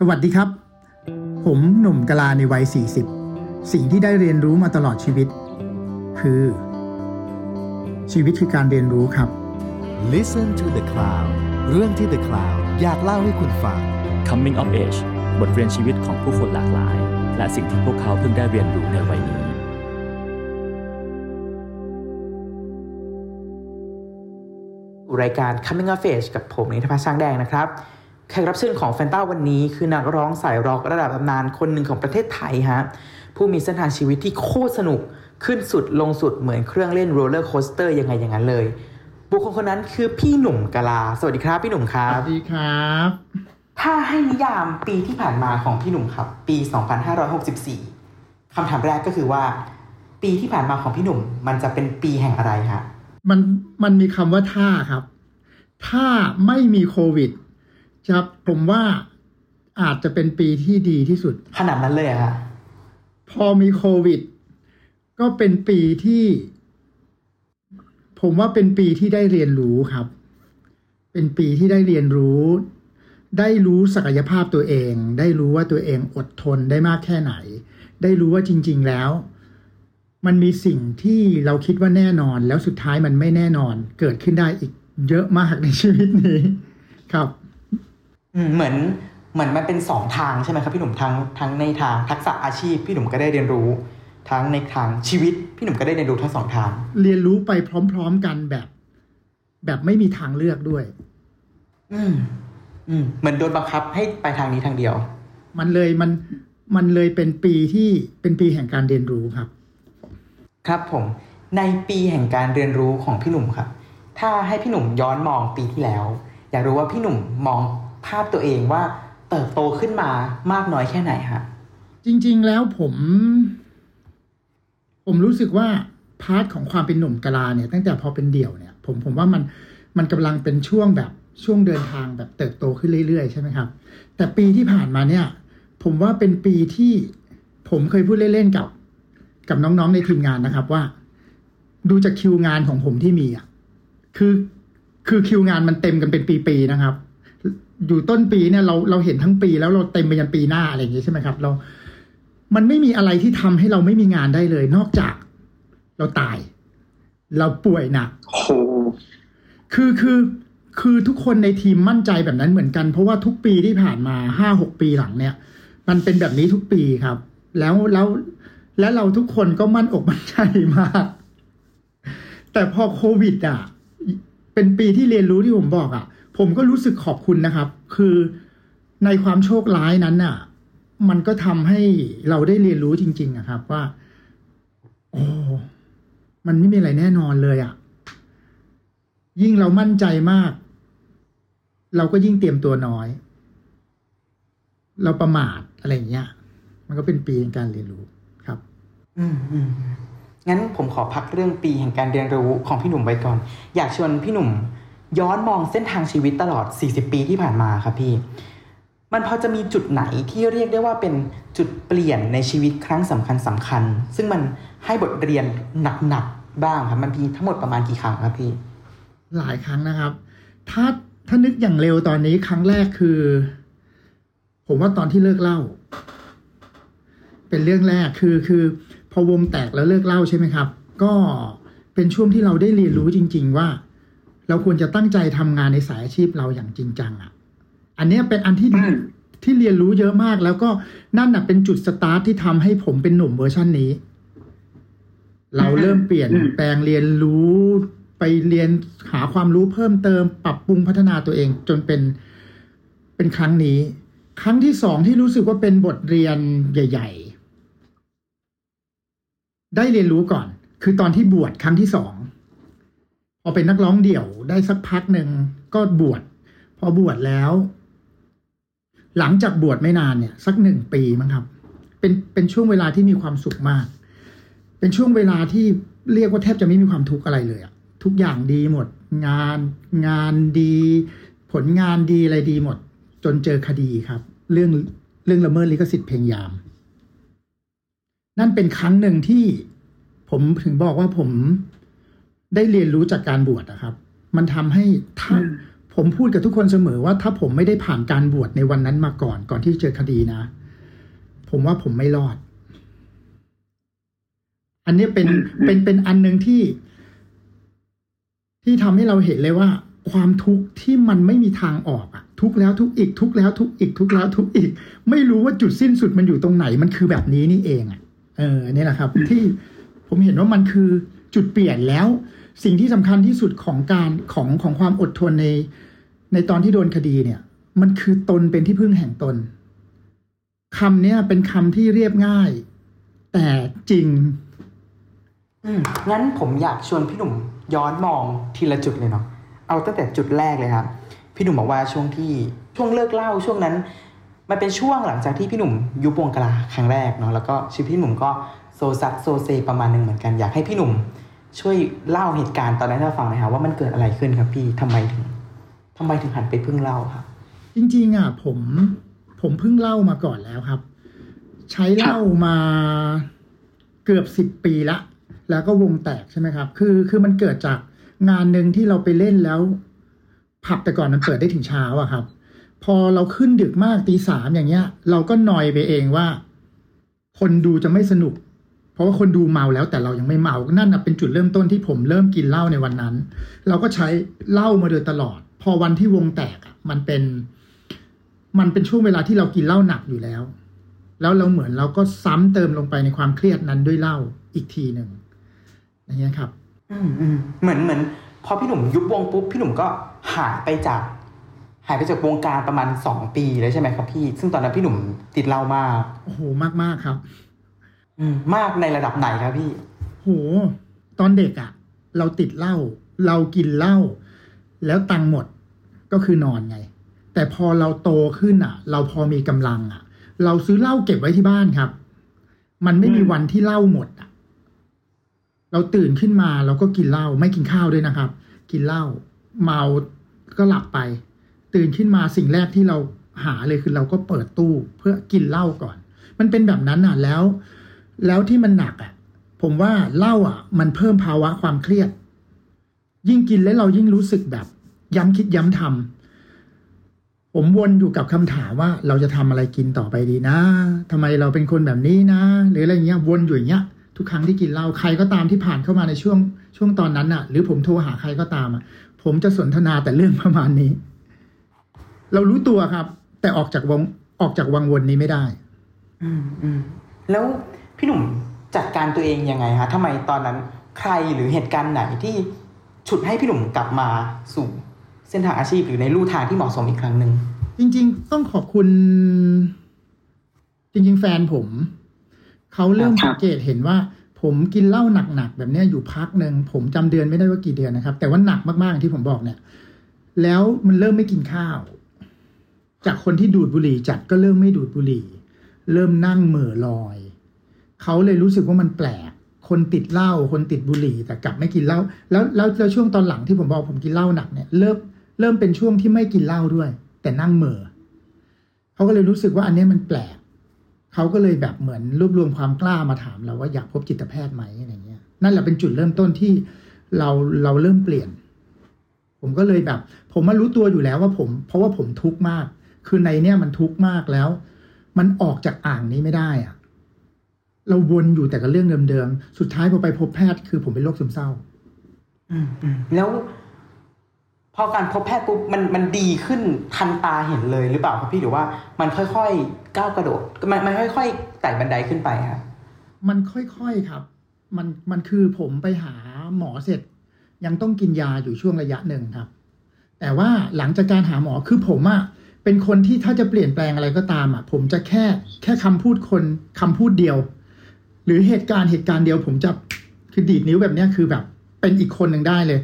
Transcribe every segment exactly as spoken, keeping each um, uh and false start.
สวัสดีครับผมหนุ่มกลาในวัยสี่สิบสิ่งที่ได้เรียนรู้มาตลอดชีวิตคือชีวิตคือการเรียนรู้ครับ Listen to the Cloud เรื่องที่ The Cloud อยากเล่าให้คุณฟัง Coming of Age บทเรียนชีวิตของผู้คนหลากหลายและสิ่งที่พวกเขาเพิ่งได้เรียนรู้ในวัยนี้รายการ Coming of Age กับผมนิติพัฒน์สร้างแดงนะครับแขกรับเชิญของแฟนต้าวันนี้คือนักร้องสายร็อกระดับตำนานคนหนึ่งของประเทศไทยฮะผู้มีเส้นทางชีวิตที่โคตรสนุกขึ้นสุดลงสุดเหมือนเครื่องเล่นโรลเลอร์โคสเตอร์ยังไงอย่างนั้นเลยบุคคลคนนั้นคือพี่หนุ่มกลาสวัสดีครับพี่หนุ่มครับสวัสดีครับถ้าให้นิยามปีที่ผ่านมาของพี่หนุ่มครับปีสองพันห้าร้อยหกสิบสี่คำถามแรกก็คือว่าปีที่ผ่านมาของพี่หนุ่มมันจะเป็นปีแห่งอะไรฮะมันมันมีคำว่าถ้าครับถ้าไม่มีโควิดครับผมว่าอาจจะเป็นปีที่ดีที่สุดขนาดนั้นเลยครับพอมีโควิดก็เป็นปีที่ผมว่าเป็นปีที่ได้เรียนรู้ครับเป็นปีที่ได้เรียนรู้ได้รู้ศักยภาพตัวเองได้รู้ว่าตัวเองอดทนได้มากแค่ไหนได้รู้ว่าจริงๆแล้วมันมีสิ่งที่เราคิดว่าแน่นอนแล้วสุดท้ายมันไม่แน่นอนเกิดขึ้นได้อีกเยอะมากในชีวิตนี้ครับเหมือนเหมือนมันเป็นสองทางใช่ไหมครับพี่หนุ่มทั้งทั้งในทางทักษะอาชีพพี่หนุ่มก็ได้เรียนรู้ทั้งในทางชีวิตพี่หนุ่มก็ได้เรียนรู้ทั้งสองทางเรียนรู้ไปพร้อมๆกันแบบแบบไม่มีทางเลือกด้วยอืมอืมเหมือนโดนบังคับให้ไปทางนี้ทางเดียวมันเลยมันมันเลยเป็นปีที่เป็นปีแห่งการเรียนรู้ครับครับผมในปีแห่งการเรียนรู้ของพี่หนุ่มครับถ้าให้พี่หนุ่มย้อนมองปีที่แล้วอยากรู้ว่าพี่หนุ่มมองภาพตัวเองว่าเติบโตขึ้นมามากน้อยแค่ไหนฮะจริงๆแล้วผมผมรู้สึกว่าพาร์ทของความเป็นหนุ่มกลาเนี่ยตั้งแต่พอเป็นเดี่ยวเนี่ยผมผมว่ามันมันกำลังเป็นช่วงแบบช่วงเดินทางแบบเติบโตขึ้นเรื่อยๆใช่ไหมครับแต่ปีที่ผ่านมาเนี่ยผมว่าเป็นปีที่ผมเคยพูดเล่นๆกับกับน้องๆในทีมงานนะครับว่าดูจากคิวงานของผมที่มีอ่ะคือคือคิวงานมันเต็มกันเป็นปีๆนะครับอยู่ต้นปีเนี่ยเราเราเห็นทั้งปีแล้วเราเต็มไปยันปีหน้าอะไรอย่างงี้ใช่ไหมครับเรามันไม่มีอะไรที่ทำให้เราไม่มีงานได้เลยนอกจากเราตายเราป่วยหนักโอ้โหคือคือคือทุกคนในทีมมั่นใจแบบนั้นเหมือนกันเพราะว่าทุกปีที่ผ่านมาห้าหกปีหลังเนี่ยมันเป็นแบบนี้ทุกปีครับแล้วแล้วและเราทุกคนก็มั่นอกมั่นใจมากแต่พอโควิดอ่ะเป็นปีที่เรียนรู้ที่ผมบอกอ่ะผมก็รู้สึกขอบคุณนะครับคือในความโชคร้ายนั้นน่ะมันก็ทำให้เราได้เรียนรู้จริงๆนะครับว่าโอ้มันไม่มีอะไรแน่นอนเลยอ่ะยิ่งเรามั่นใจมากเราก็ยิ่งเตรียมตัวน้อยเราประมาทอะไรอย่างเงี้ยมันก็เป็นปีแห่งการเรียนรู้ครับอืมอืมงั้นผมขอพักเรื่องปีแห่งการเรียนรู้ของพี่หนุ่มไว้ก่อนอยากชวนพี่หนุ่มย้อนมองเส้นทางชีวิตตลอดสี่สิบปีที่ผ่านมาครับพี่มันพอจะมีจุดไหนที่เรียกได้ว่าเป็นจุดเปลี่ยนในชีวิตครั้งสำคัญสำคัญซึ่งมันให้บทเรียนหนักๆบ้างครับมันมีทั้งหมดประมาณกี่ครั้งครับพี่หลายครั้งนะครับถ้าถ้านึกอย่างเร็วตอนนี้ครั้งแรกคือผมว่าตอนที่เลิกเล่าเป็นเรื่องแรกคือคือพอวงแตกแล้วเลิกเล่าใช่ไหมครับก็เป็นช่วงที่เราได้เรียนรู้จริงๆว่าเราควรจะตั้งใจทำงานในสายอาชีพเราอย่างจริงจังอ่ะอันนี้เป็นอันที่ที่เรียนรู้เยอะมากแล้วก็นั่นน่ะเป็นจุดสตาร์ทที่ทำให้ผมเป็นหนุ่มเวอร์ชันนี้เราเริ่มเปลี่ยนแปลงเรียนรู้ไปเรียนหาความรู้เพิ่มเติมปรับปรุงพัฒนาตัวเองจนเป็นเป็นครั้งนี้ครั้งที่สองที่รู้สึกว่าเป็นบทเรียนใหญ่ๆได้เรียนรู้ก่อนคือตอนที่บวชครั้งที่สองพอเป็นนักร้องเดี่ยวได้สักพักหนึ่งก็บวชพอบวชแล้วหลังจากบวชไม่นานเนี่ยสักหนึ่งปีมั้งครับเป็นเป็นช่วงเวลาที่มีความสุขมากเป็นช่วงเวลาที่เรียกว่าแทบจะไม่มีความทุกข์อะไรเลยอะทุกอย่างดีหมดงานงานดีผลงานดีอะไรดีหมดจนเจอคดีครับเรื่องเรื่องละเมิดลิขสิทธิ์เพลงยามนั่นเป็นครั้งหนึ่งที่ผมถึงบอกว่าผมได้เรียนรู้จากการบวชนะครับมันทำให้ถ้าผ ผมพูดกับทุกคนเสมอว่าถ้าผมไม่ได้ผ่านการบวชในวันนั้นมาก่อนก่อนที่เจอคดีนะผมว่าผมไม่รอดอันนี้เป็นเป็นเป็นอันนึงที่ที่ทำให้เราเห็นเลยว่าความทุกข์ที่มันไม่มีทางออกอะทุกแล้วทุกอีกทุกแล้วทุกอีกทุกแล้วทุกอีกไม่รู้ว่าจุดสิ้นสุดมันอยู่ตรงไหนมันคือแบบนี้นี่เองอะเออนี่แหละครับที่ผมเห็นว่ามันคือจุดเปลี่ยนแล้วสิ่งที่สำคัญที่สุดของการของของความอดทนในในตอนที่โดนคดีเนี่ยมันคือตนเป็นที่พึ่งแห่งตนคำเนี้ยเป็นคำที่เรียบง่ายแต่จริงงั้นผมอยากชวนพี่หนุ่มย้อนมองทีละจุดเลยเนาะเอาตั้งแต่จุดแรกเลยครับพี่หนุ่มบอกว่าช่วงที่ช่วงเลิกเล่าช่วงนั้นมันเป็นช่วงหลังจากที่พี่หนุ่มยุบวงกลาครั้งแรกเนาะแล้วก็ชีวิตพี่หนุ่มก็โซซัดโซเซประมาณนึงเหมือนกันอยากให้พี่หนุ่มช่วยเล่าเหตุการณ์ตอนนั้นให้ฟังหน่อยครับว่ามันเกิดอะไรขึ้นครับพี่ทำไมถึงทำไมถึงหันไปพึ่งเล่าครับจริงๆอ่ะผมผมพึ่งเล่ามาก่อนแล้วครับใช้เล่ามาเกือบสิบปีละแล้วก็วงแตกใช่ไหมครับคือคือมันเกิดจากงานหนึ่งที่เราไปเล่นแล้วผับแต่ก่อนมันเปิดได้ถึงเช้าอะครับพอเราขึ้นดึกมากตีสามอย่างเงี้ยเราก็นอยไปเองว่าคนดูจะไม่สนุกเพราะว่าคนดูเมาแล้วแต่เรายังไม่เมานั่นนะเป็นจุดเริ่มต้นที่ผมเริ่มกินเหล้าในวันนั้นเราก็ใช้เหล้ามาโดยตลอดพอวันที่วงแตกมันเป็นมันเป็นช่วงเวลาที่เรากินเหล้าหนักอยู่แล้วแล้วเราเหมือนเราก็ซ้ำเติมลงไปในความเครียดนั้นด้วยเหล้าอีกทีหนึ่งอย่างเงี้ยครับอืมอืมเหมือนเหมือนพอพี่หนุ่มยุบวงปุ๊บพี่หนุ่มก็หายไปจากหายไปจากวงการประมาณสองปีเลยใช่ไหมครับพี่ซึ่งตอนนั้นพี่หนุ่มติดเหล้ามากโอ้โหมากมากครับมากในระดับไหนครับพี่โหตอนเด็กอะเราติดเหล้าเรากินเหล้าแล้วตังหมดก็คือนอนไงแต่พอเราโตขึ้นอะเราพอมีกำลังอะเราซื้อเหล้าเก็บไว้ที่บ้านครับมันไม่มีวันที่เหล้าหมดอะเราตื่นขึ้นมาเราก็กินเหล้าไม่กินข้าวด้วยนะครับกินเหล้าเมาก็หลับไปตื่นขึ้นมาสิ่งแรกที่เราหาเลยคือเราก็เปิดตู้เพื่อกินเหล้าก่อนมันเป็นแบบนั้นอะแล้วแล้วที่มันหนักอ่ะผมว่าเหล้าอ่ะมันเพิ่มภาวะความเครียดยิ่งกินแล้วเรายิ่งรู้สึกแบบย้ำคิดย้ำทำผมวนอยู่กับคำถามว่าเราจะทำอะไรกินต่อไปดีนะทำไมเราเป็นคนแบบนี้นะหรืออะไรเงี้ยวนอยู่อย่างเงี้ยทุกครั้งที่กินเหล้าใครก็ตามที่ผ่านเข้ามาในช่วงช่วงตอนนั้นอ่ะหรือผมโทรหาใครก็ตามอ่ะผมจะสนทนาแต่เรื่องประมาณนี้เรารู้ตัวครับแต่ออกจากวงออกจากวังวนนี้ไม่ได้อืมอืมแล้วพี่หนุ่มจัดการตัวเองยังไงฮะทำไมตอนนั้นใครหรือเหตุการณ์ไหนที่ฉุดให้พี่หนุ่มกลับมาสู่เส้นทางอาชีพหรือในลู่ทางที่เหมาะสมอีกครั้งหนึ่งจริงๆต้องขอบคุณจริงๆแฟนผมเขาเริ่มสังเกตเห็นว่าผมกินเหล้าหนักๆแบบนี้อยู่พักหนึ่งผมจำเดือนไม่ได้ว่ากี่เดือนนะครับแต่ว่าหนักมากๆที่ผมบอกเนี่ยแล้วมันเริ่มไม่กินข้าวจากคนที่ดูดบุหรี่จัดก็เริ่มไม่ดูดบุหรี่เริ่มนั่งเหม่อลอยเขาเลยรู้สึกว่ามันแปลกคนติดเหล้าคนติดบุหรี่แต่กลับไม่กินเหล้าแล้วแล้วแล้วช่วงตอนหลังที่ผมบอกผมกินเหล้าหนักเนี่ยเริ่มเริ่มเป็นช่วงที่ไม่กินเหล้าด้วยแต่นั่งเหม่อเขาก็เลยรู้สึกว่าอันนี้มันแปลกเขาก็เลยแบบเหมือนรวบรวมความกล้ามาถามเราว่าอยากพบจิตแพทย์ไหมอะไรเงี้ยนั่นแหละเป็นจุดเริ่มต้นที่เราเราเริ่มเปลี่ยนผมก็เลยแบบผมมารู้ตัวอยู่แล้วว่าผมเพราะว่าผมทุกข์มากคือในเนี่ยมันทุกข์มากแล้วมันออกจากอ่างนี้ไม่ได้อะเราวนอยู่แต่กับเรื่องเดิมๆสุดท้ายพอไปพบแพทย์คือผมเป็นโรคซึมเศร้าอืมแล้วพอการพบแพทย์ปุ๊บมันมันดีขึ้นทันตาเห็นเลยหรือเปล่าครับพี่หรือว่ามันค่อยๆก้าวกระโดดมันมันค่อยๆไต่บันไดขึ้นไปครับมันค่อยๆครับมันมันคือผมไปหาหมอเสร็จยังต้องกินยาอยู่ช่วงระยะหนึ่งครับแต่ว่าหลังจากการหาหมอคือผมอะเป็นคนที่ถ้าจะเปลี่ยนแปลงอะไรก็ตามอะผมจะแค่แค่คำพูดคนคำพูดเดียวหรือเหตุการณ์เหตุการณ์เดียวผมจะคือดีดนิ้วแบบนี้คือแบบเป็นอีกคนหนึ่งได้เลย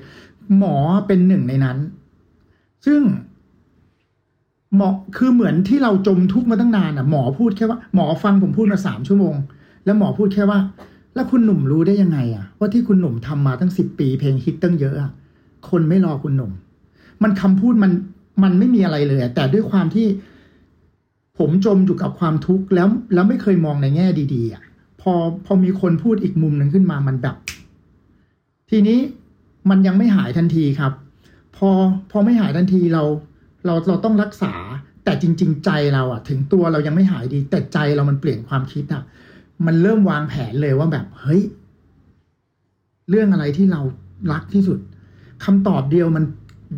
หมอเป็นหนึ่งในนั้นซึ่งหมอคือเหมือนที่เราจมทุกข์มาตั้งนานอ่ะหมอพูดแค่ว่าหมอฟังผมพูดมาสามชั่วโมงแล้วหมอพูดแค่ว่าแล้วคุณหนุ่มรู้ได้ยังไงอ่ะว่าที่คุณหนุ่มทำมาตั้งสิบปีเพลงฮิตตั้งเยอะอ่ะคนไม่รอคุณหนุ่มมันคำพูดมันมันไม่มีอะไรเลยแต่ด้วยความที่ผมจมอยู่กับความทุกข์แล้วแล้วไม่เคยมองในแง่ดีๆอ่ะพอพอมีคนพูดอีกมุมหนึ่งขึ้นมามันแบบทีนี้มันยังไม่หายทันทีครับพ อพอไม่หายทันทีเราเราเราต้องรักษาแต่จริงๆใจเราอ่ะถึงตัวเรายังไม่หายดีแต่ใจเรามันเปลี่ยนความคิดอ่ะมันเริ่มวางแผนเลยว่าแบบเฮ้ยเรื่องอะไรที่เรารักที่สุดคำตอบเดียวมัน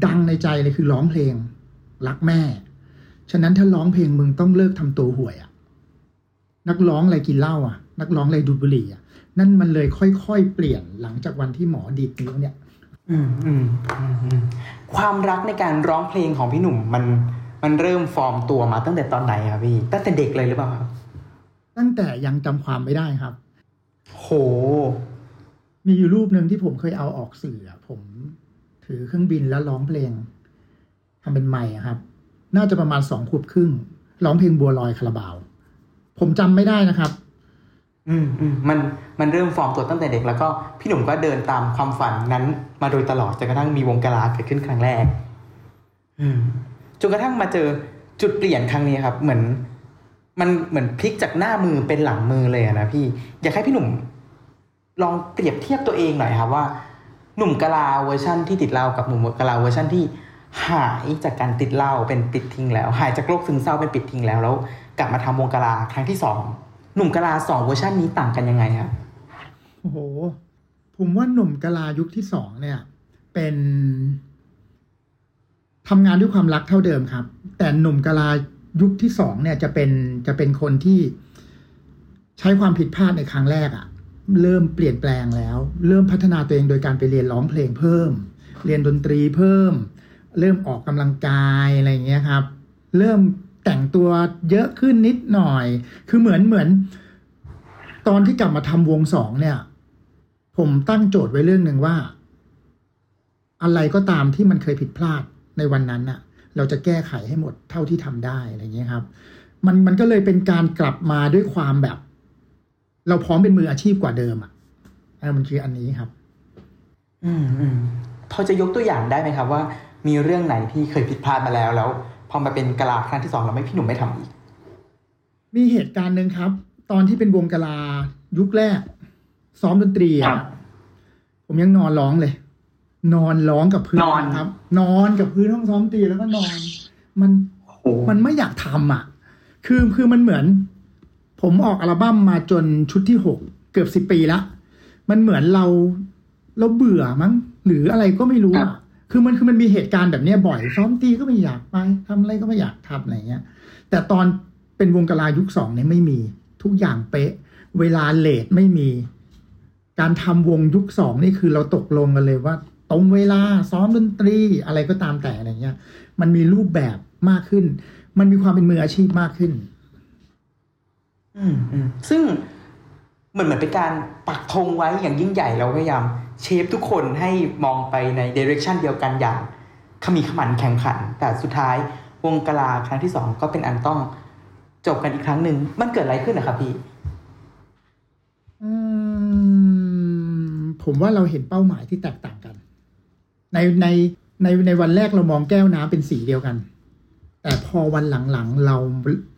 ดังในใจเลยคือร้องเพลงรักแม่ฉะนั้นถ้าร้องเพลงมึงต้องเลิกทำตัวห่วยอ่ะนักร้องอะไรกินเหล้าอ่ะนักร้องอะไรดูดบุหรี่อ่ะนั่นมันเลยค่อยๆเปลี่ยนหลังจากวันที่หมอดีดนิ้วเนี่ยอืมอืมความรักในการร้องเพลงของพี่หนุ่มมันมันเริ่มฟอร์มตัวมาตั้งแต่ตอนไหนครับพี่ตั้งแต่เด็กเลยหรือเปล่าครับตั้งแต่ยังจำความไม่ได้ครับโหมีอยู่รูปนึงที่ผมเคยเอาออกสื่อผมถือเครื่องบินแล้วร้องเพลงทำเป็นไมค์ครับน่าจะประมาณสองขวบครึ่งร้องเพลงบัวลอยคาราบาวผมจำไม่ได้นะครับอืมอืมมันมันเริ่มฟอร์มตัวตั้งแต่เด็กแล้วก็พี่หนุ่มก็เดินตามความฝันนั้นมาโดยตลอดจนกระทั่งมีวงกลาเกิดขึ้นครั้งแรกอืมจนกระทั่งมาเจอจุดเปลี่ยนครั้งนี้ครับเหมือนมันเหมือนพลิกจากหน้ามือเป็นหลังมือเลยนะพี่อยากให้พี่หนุ่มลองเปรียบเทียบตัวเองหน่อยครับว่าหนุ่มกะลาเวอร์ชั่นที่ติดเหล้ากับหนุ่มกะลาเวอร์ชั่นที่หายจากการติดเหล้าเป็นปิดทิ้งแล้วหายจากโรคซึมเศร้าเป็นปิดทิ้งแล้วแล้วกลับมาทำวงกะลาครั้งที่สองหนุ่มกะลาสองเวอร์ชั่นนี้ต่างกันยังไงครับโอ้โหผมว่าหนุ่มกะลายุคที่สองเนี่ยเป็นทำงานด้วยความรักเท่าเดิมครับแต่หนุ่มกะลายุคที่สองเนี่ยจะเป็นจะเป็นคนที่ใช้ความผิดพลาดในครั้งแรกอะเริ่มเปลี่ยนแปลงแล้วเริ่มพัฒนาตัวเองโดยการไปเรียนร้องเพลงเพิ่มเรียนดนตรีเพิ่มเริ่มออกกำลังกายอะไรอย่างเงี้ยครับเริ่มแต่งตัวเยอะขึ้นนิดหน่อยคือเหมือนเหมือนตอนที่กลับมาทำวงสองเนี่ยผมตั้งโจทย์ไว้เรื่องหนึ่งว่าอะไรก็ตามที่มันเคยผิดพลาดในวันนั้นน่ะเราจะแก้ไขให้หมดเท่าที่ทำได้อะไรอย่างเงี้ยครับมันมันก็เลยเป็นการกลับมาด้วยความแบบเราพร้อมเป็นมืออาชีพกว่าเดิมอ่ะมันคืออันนี้ครับอืมอืมพอจะยกตัวอย่างได้ไหมครับว่ามีเรื่องไหนที่เคยผิดพลาดมาแล้วแล้วพอมาเป็นกะลาครั้งที่สองเราไม่พี่หนุ่มไม่ทำอีกมีเหตุการณ์นึงครับตอนที่เป็นวงกะลายุคแรกซ้อมดนตรีอ่ะผมยังนอนร้องเลยนอนร้องกับพื้นครับนอนกับพื้นห้องซ้อมดนตรีแล้วก็นอนมันมันไม่อยากทำอ่ะคือคือมันเหมือนผมออกอัลบั้มมาจนชุดที่หกเกือบสิบปีละมันเหมือนเราเราเบื่อมั้งหรืออะไรก็ไม่รู้อ่ะคือมันคือมันมีเหตุการณ์แบบนี้บ่อยซ้อมตีก็ไม่อยากไปทำอะไรก็ไม่อยากทำอะไรเงี้ยแต่ตอนเป็นวงกะลายุคสองเนี่ยไม่มีทุกอย่างเป๊ะเวลาเลทไม่มีการทำวงยุคสองนี่คือเราตกลงกันเลยว่าตรงเวลาซ้อมดนตรีอะไรก็ตามแต่อะไรเงี้ยมันมีรูปแบบมากขึ้นมันมีความเป็นมืออาชีพมากขึ้นอืมอืมซึ่งเหมือนเหมือนเป็นการปักธงไว้อย่างยิ่งใหญ่เราพยายามเชฟทุกคนให้มองไปในเดเรคชันเดียวกันอย่างขมีขมันแข่งขันแต่สุดท้ายวงกลาครั้งที่สองก็เป็นอันต้องจบกันอีกครั้งหนึ่งมันเกิดอะไรขึ้นนะครับพี่อืมผมว่าเราเห็นเป้าหมายที่แตกต่างกันในในในในวันแรกเรามองแก้วน้ำเป็นสีเดียวกันแต่พอวันหลังๆเรา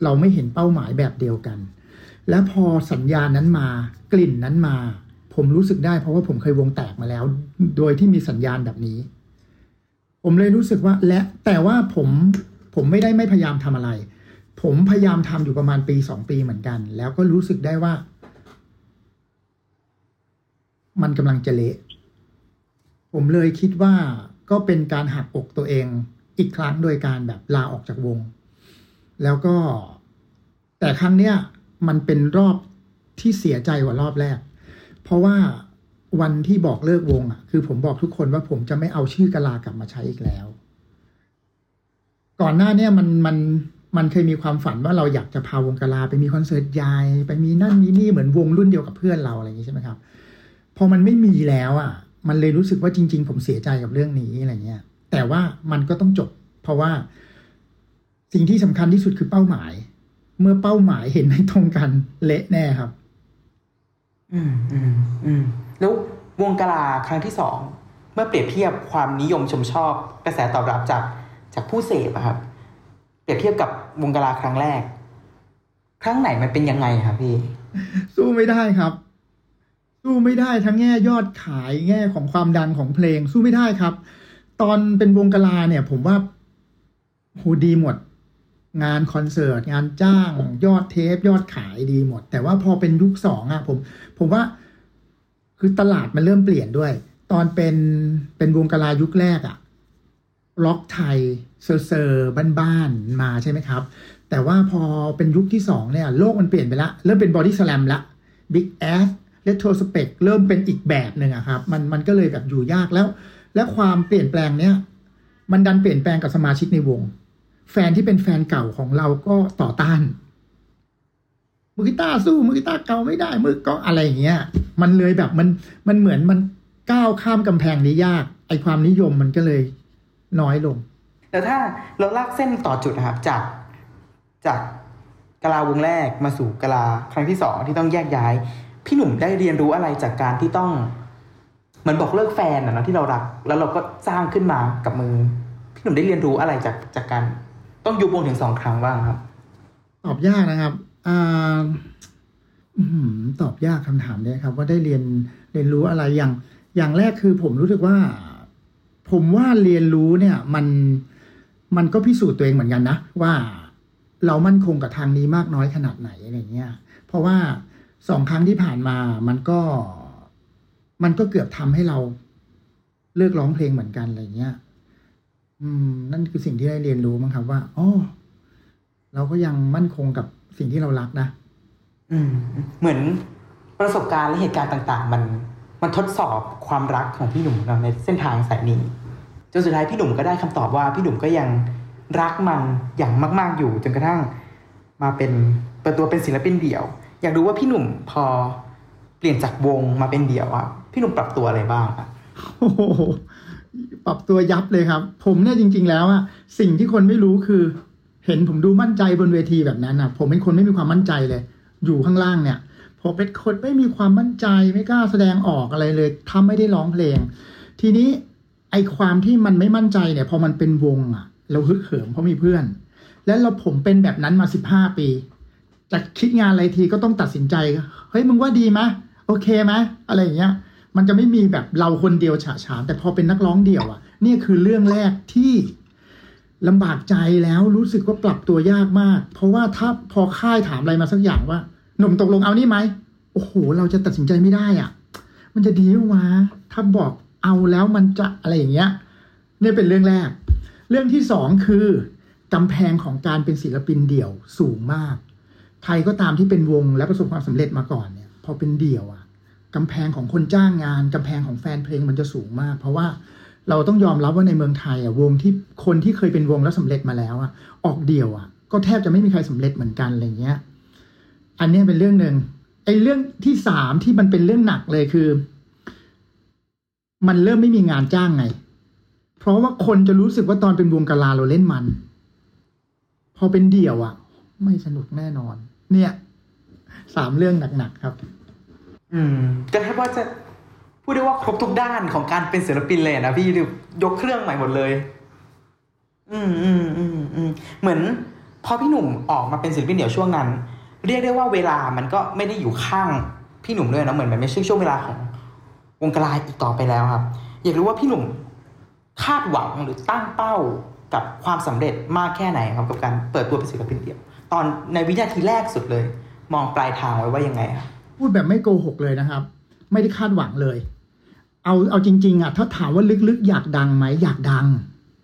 เราไม่เห็นเป้าหมายแบบเดียวกันและพอสัญญาณนั้นมากลิ่นนั้นมาผมรู้สึกได้เพราะว่าผมเคยวงแตกมาแล้วโดยที่มีสัญญาณแบบนี้ผมเลยรู้สึกว่าและแต่ว่าผมผมไม่ได้ไม่พยายามทำอะไรผมพยายามทำอยู่ประมาณปีสองปีเหมือนกันแล้วก็รู้สึกได้ว่ามันกำลังจะเละผมเลยคิดว่าก็เป็นการหักอกตัวเองอีกครั้งโดยการแบบลาออกจากวงแล้วก็แต่ครั้งเนี้ยมันเป็นรอบที่เสียใจกว่ารอบแรกเพราะว่าวันที่บอกเลิกวงอ่ะคือผมบอกทุกคนว่าผมจะไม่เอาชื่อกะลากลับมาใช้อีกแล้วก่อนหน้าเนี้ยมันมันมันเคยมีความฝันว่าเราอยากจะพาวงกะลาไปมีคอนเสิร์ตใหญ่ไปมีนั่นมีนี่เหมือนวงรุ่นเดียวกับเพื่อนเราอะไรอย่างงี้ใช่ไหมครับพอมันไม่มีแล้วอ่ะมันเลยรู้สึกว่าจริงๆผมเสียใจกับเรื่องนี้อะไรเงี้ยแต่ว่ามันก็ต้องจบเพราะว่าสิ่งที่สำคัญที่สุดคือเป้าหมายเมื่อเป้าหมายเห็นไม่ตรงกันเละแน่ครับอืมอืมอืมแล้ววงกะลาครั้งที่สองเมื่อเปรียบเทียบความนิยมชมชอบกระแสตอบรับจากจากผู้เสพอะครับเปรียบเทียบกับวงกะลาครั้งแรกครั้งไหนมันเป็นยังไงครับพี่สู้ไม่ได้ครับสู้ไม่ได้ทั้งแง่ยอดขายแง่ของความดังของเพลงสู้ไม่ได้ครับ ตอนเป็นวงกลาเนี่ยผมว่าโหดีหมดงานคอนเสิร์ตงานจ้างยอดเทปยอดขายดีหมดแต่ว่าพอเป็นยุคสองอ่ะผมผมว่าคือตลาดมันเริ่มเปลี่ยนด้วยตอนเป็นเป็นวงกลายุคแรกอ่ะล็อกไทยเซอร์เซอร์บ้านๆมาใช่ไหมครับแต่ว่าพอเป็นยุคที่สองเนี่ยโลกมันเปลี่ยนไปละเริ่มเป็นบอดี้สแลมละบิ๊กแอสเลโทรสเปกเริ่มเป็นอีกแบบหนึ่งอะครับมันมันก็เลยแบบอยู่ยากแล้วและความเปลี่ยนแปลงเนี้ยมันดันเปลี่ยนแปลงกับสมาชิกในวงแฟนที่เป็นแฟนเก่าของเราก็ต่อต้านมือกีตาร์สู้มือกีตาร์เก่าไม่ได้มือก็อะไรอย่างเงี้ยมันเลยแบบมันมันเหมือนมันก้าวข้ามกำแพงนี้ยากไอความนิยมมันก็เลยน้อยลงแต่ถ้าเราลากเส้นต่อจุดนะครับจากจากกะลาวงแรกมาสู่กะลาครั้งที่สองที่ต้องแยกย้ายพี่หนุ่มได้เรียนรู้อะไรจากการที่ต้องเหมือนบอกเลิกแฟนอะนะที่เรารักแล้วเราก็สร้างขึ้นมากับมือพี่หนุ่มได้เรียนรู้อะไรจากจากการต้องอยู่วงถึงสองครั้งบ้างครับตอบยากนะครับอ่าตอบยากคำถามนี้ครับว่าได้เรียนเรียนรู้อะไรอย่างอย่างแรกคือผมรู้สึกว่าผมว่าเรียนรู้เนี่ยมันมันก็พิสูจน์ตัวเองเหมือนกันนะว่าเรามั่นคงกับทางนี้มากน้อยขนาดไหนอะไรเงี้ยเพราะว่าสองครั้งที่ผ่านมามันก็มันก็เกือบทำให้เราเลิกร้องเพลงเหมือนกันอะไรเงี้ยอืมนั่นคือสิ่งที่ได้เรียนรู้มั้งครับว่าอ๋อเราก็ยังมั่นคงกับสิ่งที่เรารักนะอืมเหมือนประสบการณ์และเหตุการณ์ต่างๆมันมันทดสอบความรักของพี่หนุ่มเราในเส้นทางสายนี้จนสุดท้ายพี่หนุ่มก็ได้คำตอบว่าพี่หนุ่มก็ยังรักมันอย่างมากๆอยู่จนกระทั่งมาเป็นเปิดตัวเป็นศิลปินเดี่ยวอยากรู้ว่าพี่หนุ่มพอเปลี่ยนจากวงมาเป็นเดี่ยวอ่ะพี่หนุ่มปรับตัวอะไรบ้างอ่ะโอ้โหปรับตัวยับเลยครับผมเนี่ยจริงๆแล้วอ่ะสิ่งที่คนไม่รู้คือเห็นผมดูมั่นใจบนเวทีแบบนั้นอ่ะผมเป็นคนไม่มีความมั่นใจเลยอยู่ข้างล่างเนี่ยผมเป็นคนไม่มีความมั่นใจไม่กล้าแสดงออกอะไรเลยทำไม่ได้ร้องเพลงทีนี้ไอความที่มันไม่มั่นใจเนี่ยพอมันเป็นวงอ่ะเราฮึกเหิมเพราะมีเพื่อนและเราผมเป็นแบบนั้นมาสิบห้าปีจะคิดงานอะไรทีก็ต้องตัดสินใจเฮ้ยมึงว่าดีไหมโอเคไหมอะไรอย่างเงี้ยมันจะไม่มีแบบเราคนเดียวฉะฉานแต่พอเป็นนักร้องเดี่ยวอ่ะนี่คือเรื่องแรกที่ลำบากใจแล้วรู้สึกว่าปรับตัวยากมากเพราะว่าถ้าพอค่ายถามอะไรมาสักอย่างว่าหนุ่มตกลงเอานี่ไหมโอ้โหเราจะตัดสินใจไม่ได้อ่ะมันจะดีวะถ้าบอกเอาแล้วมันจะอะไรอย่างเงี้ยนี่เป็นเรื่องแรกเรื่องที่สองคือกำแพงของการเป็นศิลปินเดี่ยวสูงมากใครก็ตามที่เป็นวงและประสบความสำเร็จมาก่อนเนี่ยพอเป็นเดี่ยวอ่ะกำแพงของคนจ้างงานกำแพงของแฟนเพลงมันจะสูงมากเพราะว่าเราต้องยอมรับว่าในเมืองไทยอ่ะวงที่คนที่เคยเป็นวงแล้วสำเร็จมาแล้วอ่ะออกเดี่ยวอ่ะก็แทบจะไม่มีใครสำเร็จเหมือนกันอะไรเงี้ยอันนี้เป็นเรื่องหนึ่งไอ้เรื่องที่สามที่มันเป็นเรื่องหนักเลยคือมันเริ่มไม่มีงานจ้างไงเพราะว่าคนจะรู้สึกว่าตอนเป็นวงกะลาเราเล่นมันพอเป็นเดี่ยวอ่ะไม่สนุกแน่นอนเนี่ยสามเรื่องหนักๆครับอืมก็แทบว่าจะพูดได้ว่าครบทุกด้านของการเป็นศิลปินเลยนะพี่ยกเครื่องใหม่หมดเลยอืมอืมอืมอืมเหมือนพอพี่หนุ่มออกมาเป็นศิลปินเดี่ยวช่วงนั้นเรียกได้ว่าเวลามันก็ไม่ได้อยู่ข้างพี่หนุ่มด้วยนะเหมือนมันไม่ใช่ช่วงเวลาของวงกลาอีกต่อไปแล้วครับอยากรู้ว่าพี่หนุ่มคาดหวังหรือตั้งเป้ากับความสำเร็จมากแค่ไหนครับกับการเปิดตัวเป็นศิลปินเดี่ยวตอนในวินาทีแรกสุดเลยมองปลายทางไว้ว่ายังไงครับพูดแบบไม่โกหกเลยนะครับไม่ได้คาดหวังเลยเอาเอาจริงๆอ่ะถ้าถามว่าลึกๆอยากดังไหมอยากดัง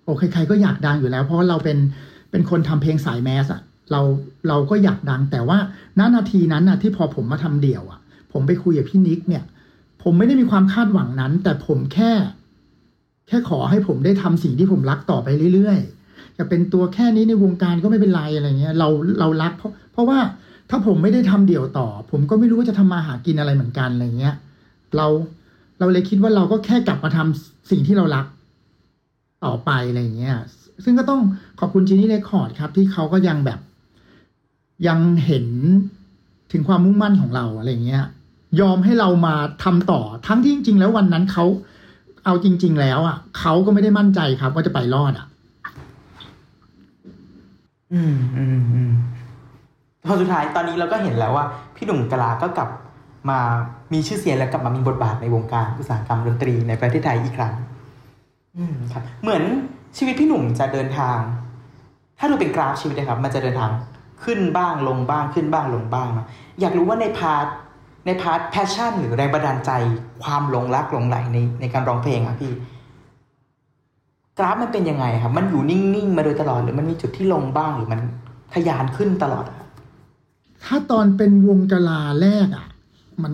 โอ้ใครๆก็อยากดังอยู่แล้วเพราะเราเป็นเป็นคนทำเพลงสายแมสอ่ะเราเราก็อยากดังแต่ว่าณนาทีนั้นอ่ะที่พอผมมาทำเดี่ยวอ่ะผมไปคุยกับพี่นิกเนี่ยผมไม่ได้มีความคาดหวังนั้นแต่ผมแค่แค่ขอให้ผมได้ทำสิ่งที่ผมรักต่อไปเรื่อยๆจะเป็นตัวแค่นี้ในวงการก็ไม่เป็นไรอะไรเงี้ยเราเรารักเพราะเพราะว่าถ้าผมไม่ได้ทำเดี่ยวต่อผมก็ไม่รู้ว่าจะทำมาหากินอะไรเหมือนกันอะไรเงี้ยเราเราเลยคิดว่าเราก็แค่กลับมาทำสิ่งที่เรารักต่อไปอะไรเงี้ยซึ่งก็ต้องขอบคุณจีนี่เรคคอร์ดครับที่เขาก็ยังแบบยังเห็นถึงความมุ่งมั่นของเราอะไรเงี้ยยอมให้เรามาทำต่อทั้งที่จริงๆแล้ววันนั้นเขาเอาจริงๆแล้วอ่ะเขาก็ไม่ได้มั่นใจครับว่าจะไปรอดอ่ะอืมอืมอืมพอสุดท้ายตอนนี้เราก็เห็นแล้วว่าพี่หนุ่มกะลาก็กลับมามีชื่อเสียงและกลับมามีบทบาทในวงการอุตสาหกรรมดนตรีในประเทศไทยอีกครั้ง อืมครับเหมือนชีวิตพี่หนุ่มจะเดินทางถ้าดูเป็นกราฟชีวิตนะครับมันจะเดินทางขึ้นบ้างลงบ้างขึ้นบ้างลงบ้างเนาะอยากรู้ว่าในพาร์ทในพาร์ทแพชชั่นหรือแรงบันดาลใจความหลงรักหลงไหลในในการร้องเพลงครับพี่กราฟมันเป็นยังไงครับมันอยู่นิ่งๆมาโดยตลอดหรือมันมีจุดที่ลงบ้างหรือมันทะยานขึ้นตลอดครับถ้าตอนเป็นวงกลาแรกอ่ะมัน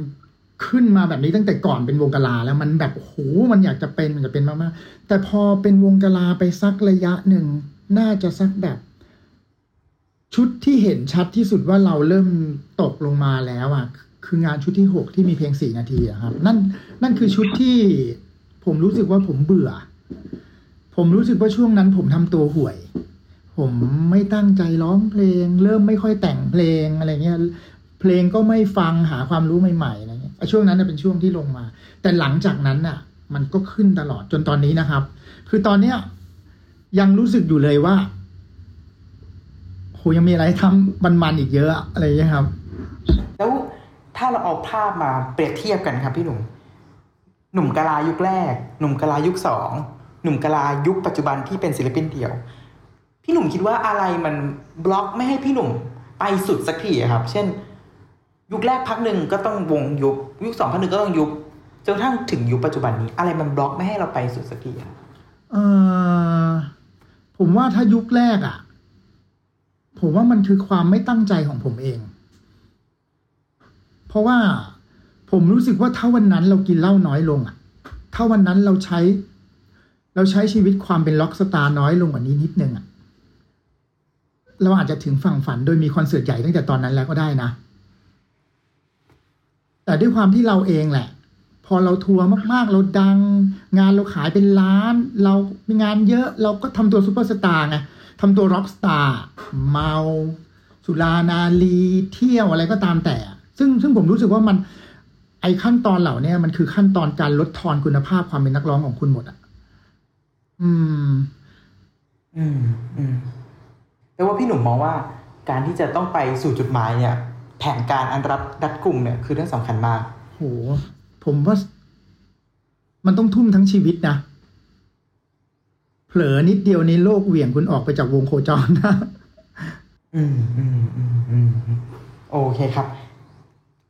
ขึ้นมาแบบนี้ตั้งแต่ก่อนเป็นวงกลาแล้วมันแบบโอ้โหมันอยากจะเป็นมันจะเป็นมากๆแต่พอเป็นวงกลาไปสักระยะหนึ่งน่าจะสักแบบชุดที่เห็นชัดที่สุดว่าเราเริ่มตกลงมาแล้วอ่ะคืองานชุดที่หกที่มีเพลงสี่นาทีอ่ะครับนั่นนั่นคือชุดที่ผมรู้สึกว่าผมเบื่อผมรู้สึกว่าช่วงนั้นผมทำตัวห่วยผมไม่ตั้งใจร้องเพลงเริ่มไม่ค่อยแต่งเพลงอะไรเงี้ยเพลงก็ไม่ฟังหาความรู้ใหม่ๆอะไรเงี้ยช่วงนั้นเป็นช่วงที่ลงมาแต่หลังจากนั้นอ่ะมันก็ขึ้นตลอดจนตอนนี้นะครับคือตอนเนี้ยยังรู้สึกอยู่เลยว่าโหยังมีอะไรทำมันๆอีกเยอะอะไรอย่างเงี้ยครับแล้วถ้าเราเอาภาพมาเปรียบเทียบกันครับพี่หนุ่มหนุ่มกะลายุคแรกหนุ่มกะลายุคสองหนุ่มกะลายุคปัจจุบันที่เป็นศิลปินเดี่ยวพี่หนุ่มคิดว่าอะไรมันบล็อกไม่ให้พี่หนุ่มไปสุดสักทีครับเช่นยุคแรกพักหนึ่งก็ต้องวงยุคยุคสองพักหนึ่งก็ต้องยุคจนกระทั่งถึงยุคปัจจุบันนี้อะไรมันบล็อกไม่ให้เราไปสุดสักทีครับเอ่อผมว่าถ้ายุคแรกอ่ะผมว่ามันคือความไม่ตั้งใจของผมเองเพราะว่าผมรู้สึกว่าถ้าวันนั้นเรากินเหล้าน้อยลงอ่ะถ้าวันนั้นเราใช้เราใช้ชีวิตความเป็นล็อกสตาร์น้อยลงกว่านี้นิดนึงอ่ะเราอาจจะถึงฝั่งฝันโดยมีคอนเสิร์ตใหญ่ตั้งแต่ตอนนั้นแล้วก็ได้นะแต่ด้วยความที่เราเองแหละพอเราทัวร์มากๆเราดังงานเราขายเป็นล้านเรามีงานเยอะเราก็ทำตัวซุปเปอร์สตาร์ไงทำตัวร็อกสตาร์เมาสุรานารีเที่ยวอะไรก็ตามแต่ซึ่งซึ่งผมรู้สึกว่ามันไอขั้นตอนเหล่านี้มันคือขั้นตอนการลดทอนคุณภาพความเป็นนักร้องของคุณหมดอ่ะอืมอืมอืมแต่ว่าพี่หนุ่มมองว่าการที่จะต้องไปสู่จุดหมายเนี่ยแผนการอันรับรัดกุมเนี่ยคือเรื่องสำคัญมากโหผมว่ามันต้องทุ่มทั้งชีวิตนะเผลอนิดเดียวในโลกเหวี่ยงคุณออกไปจากวงโคจรนะอืมอืมอืมอืมโอเคครับ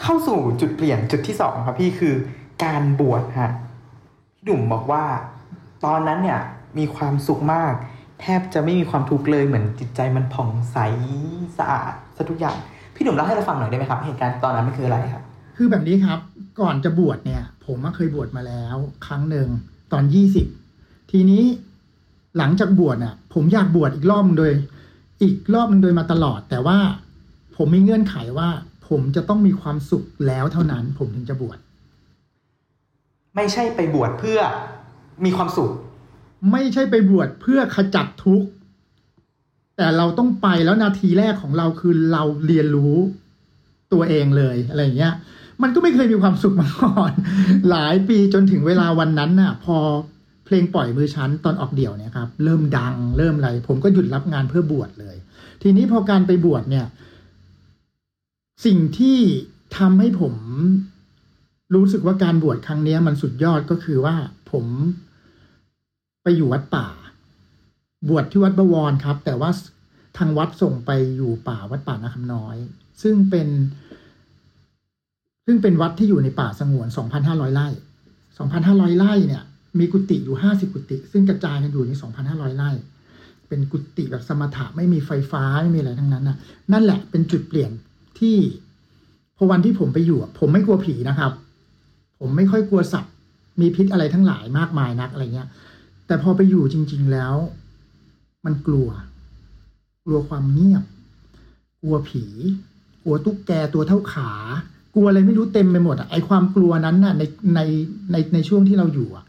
เข้าสู่จุดเปลี่ยนจุดที่สองครับพี่คือการบวชฮะพี่ดุ่มบอกว่าตอนนั้นเนี่ยมีความสุขมากแทบจะไม่มีความทุกข์เลยเหมือนจิตใจมันผ่องใสสะอาดซะทุกอย่างพี่ดุ่มเล่าให้เราฟังหน่อยได้ไหมครับเหตุการณ์ตอนนั้นมันคืออะไรครับคือแบบนี้ครับก่อนจะบวชเนี่ยผมเคยบวชมาแล้วครั้งหนึ่งตอนยี่สิบทีนี้หลังจากบวชน่ะผมอยากบวชอีกรอบนึงโดยอีกรอบนึงโดยมาตลอดแต่ว่าผมมีเงื่อนไขว่าผมจะต้องมีความสุขแล้วเท่านั้นผมถึงจะบวชไม่ใช่ไปบวชเพื่อมีความสุขไม่ใช่ไปบวชเพื่อขจัดทุกข์แต่เราต้องไปแล้วนาทีแรกของเราคือเราเรียนรู้ตัวเองเลยอะไรอย่างเงี้ยมันก็ไม่เคยมีความสุขมาก่อนหลายปีจนถึงเวลาวันนั้นน่ะพอเพลงปล่อยมือชั้นตอนออกเดี่ยวเนี่ยครับเริ่มดังเริ่มอะไรผมก็หยุดรับงานเพื่อบวชเลยทีนี้พอการไปบวชเนี่ยสิ่งที่ทำให้ผมรู้สึกว่าการบวชครั้งนี้มันสุดยอดก็คือว่าผมไปอยู่วัดป่าบวชที่วัดบวรครับแต่ว่าทางวัดส่งไปอยู่ป่าวัดป่านาคำน้อยซึ่งเป็นซึ่งเป็นวัดที่อยู่ในป่าสงวน สองพันห้าร้อย ไร่ สองพันห้าร้อย ไร่เนี่ยมีกุฏิอยู่ห้าสิบกุฏิซึ่งกระจายกันอยู่ใน สองพันห้าร้อย ไร่เป็นกุฏิแบบสมถะไม่มีไฟฟ้าไม่มีอะไรทั้งนั้นน่ะนั่นแหละเป็นจุดเปลี่ยนที่พอวันที่ผมไปอยู่ผมไม่กลัวผีนะครับผมไม่ค่อยกลัวสัตว์มีพิษอะไรทั้งหลายมากมายนักอะไรเงี้ยแต่พอไปอยู่จริงๆแล้วมันกลัวกลัวความเงียบกลัวผีกลัวตุ๊กแกตัวเท่าขากลัวอะไรไม่รู้เต็มไปหมดอ่ะไอความกลัวนั้นน่ะในในในในช่วงที่เราอยู่อ่ะ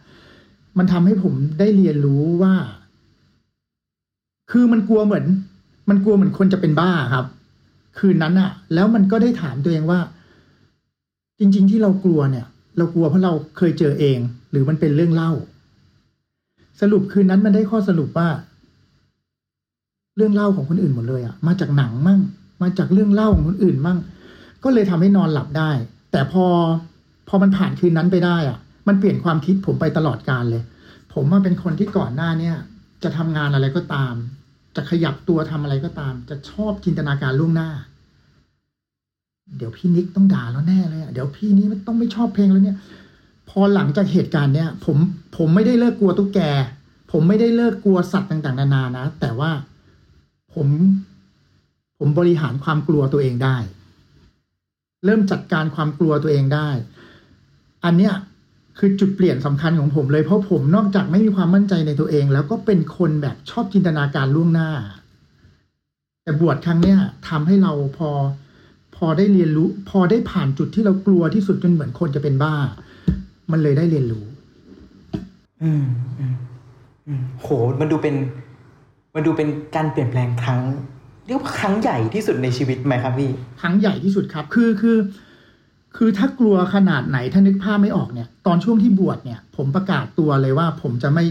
มันทำให้ผมได้เรียนรู้ว่าคือมันกลัวเหมือนมันกลัวเหมือนคนจะเป็นบ้าครับคืนนั้นอะแล้วมันก็ได้ถามตัวเองว่าจริงๆที่เรากลัวเนี่ยเรากลัวเพราะเราเคยเจอเองหรือมันเป็นเรื่องเล่าสรุปคืนนั้นมันได้ข้อสรุปว่าเรื่องเล่าของคนอื่นหมดเลยอะมาจากหนังมั่งมาจากเรื่องเล่าของคนอื่นมั่งก็เลยทำให้นอนหลับได้แต่พอพอมันผ่านคืนนั้นไปได้อะมันเปลี่ยนความคิดผมไปตลอดกาลเลยผ ผมมาเป็นคนที่ก่อนหน้าเนี่ยจะทำงานอะไรก็ตามจะขยับตัวทำอะไรก็ตามจะชอบจินตนาการล่วงหน้าเดี๋ยวพี่นิกต้องด่าแล้วแน่เลยเดี๋ยวพี่นี้ต้องไม่ชอบเพลงแล้วเนี่ยพอหลังจากเหตุการณ์เนี่ยผมผมไม่ได้เลิกกลัวตุ๊กแกผมไม่ได้เลิกกลัวสัตว์ต่างๆนานานะแต่ว่าผมผมบริหารความกลัวตัวเองได้เริ่มจัดการความกลัวตัวเองได้อันเนี้ยคือจุดเปลี่ยนสำคัญของผมเลยเพราะผมนอกจากไม่มีความมั่นใจในตัวเองแล้วก็เป็นคนแบบชอบจินตนาการล่วงหน้าแต่บวชครั้งเนี้ยทำให้เราพอพอได้เรียนรู้พอได้ผ่านจุดที่เรากลัวที่สุดจนเหมือนคนจะเป็นบ้ามันเลยได้เรียนรู้อืมอืมอืมโหมันดูเป็นมันดูเป็นการเปลี่ยนแปลงครั้งเรียกว่าครั้งใหญ่ที่สุดในชีวิตไหมครับพี่ครั้งใหญ่ที่สุดครับคือคือคือถ้ากลัวขนาดไหนถ้านึกภาพไม่ออกเนี่ยตอนช่วงที่บวชเนี่ยผมประกาศตัวเลยว่าผมจะไม่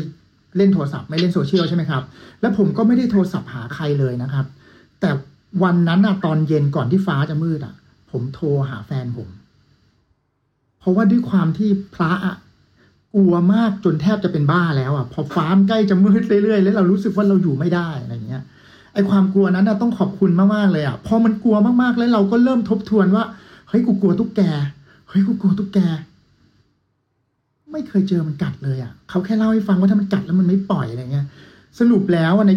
เล่นโทรศัพท์ไม่เล่นโซเชียลใช่ไหมครับแล้วผมก็ไม่ได้โทรศัพท์หาใครเลยนะครับแต่วันนั้นอะตอนเย็นก่อนที่ฟ้าจะมืดอะผมโทรหาแฟนผมเพราะว่าด้วยความที่พระอะกลัวมากจนแทบจะเป็นบ้าแล้วอะพอฟ้าใกล้จะมืดเรื่อยๆแล้วเรารู้สึกว่าเราอยู่ไม่ได้อะไรเงี้ยไอความกลัวนั้นอะต้องขอบคุณมากๆเลยอะพอมันกลัวมากๆแล้วเราก็เริ่มทบทวนว่าเฮ้ยกูกลัวตุ๊กแกเฮ้ยกูกลัวตุ๊กแกไม่เคยเจอมันกัดเลยอะเขาแค่เล่าให้ฟังว่าถ้ามันกัดแล้วมันไม่ปล่อยอะไรเงี้ยสรุปแล้วใน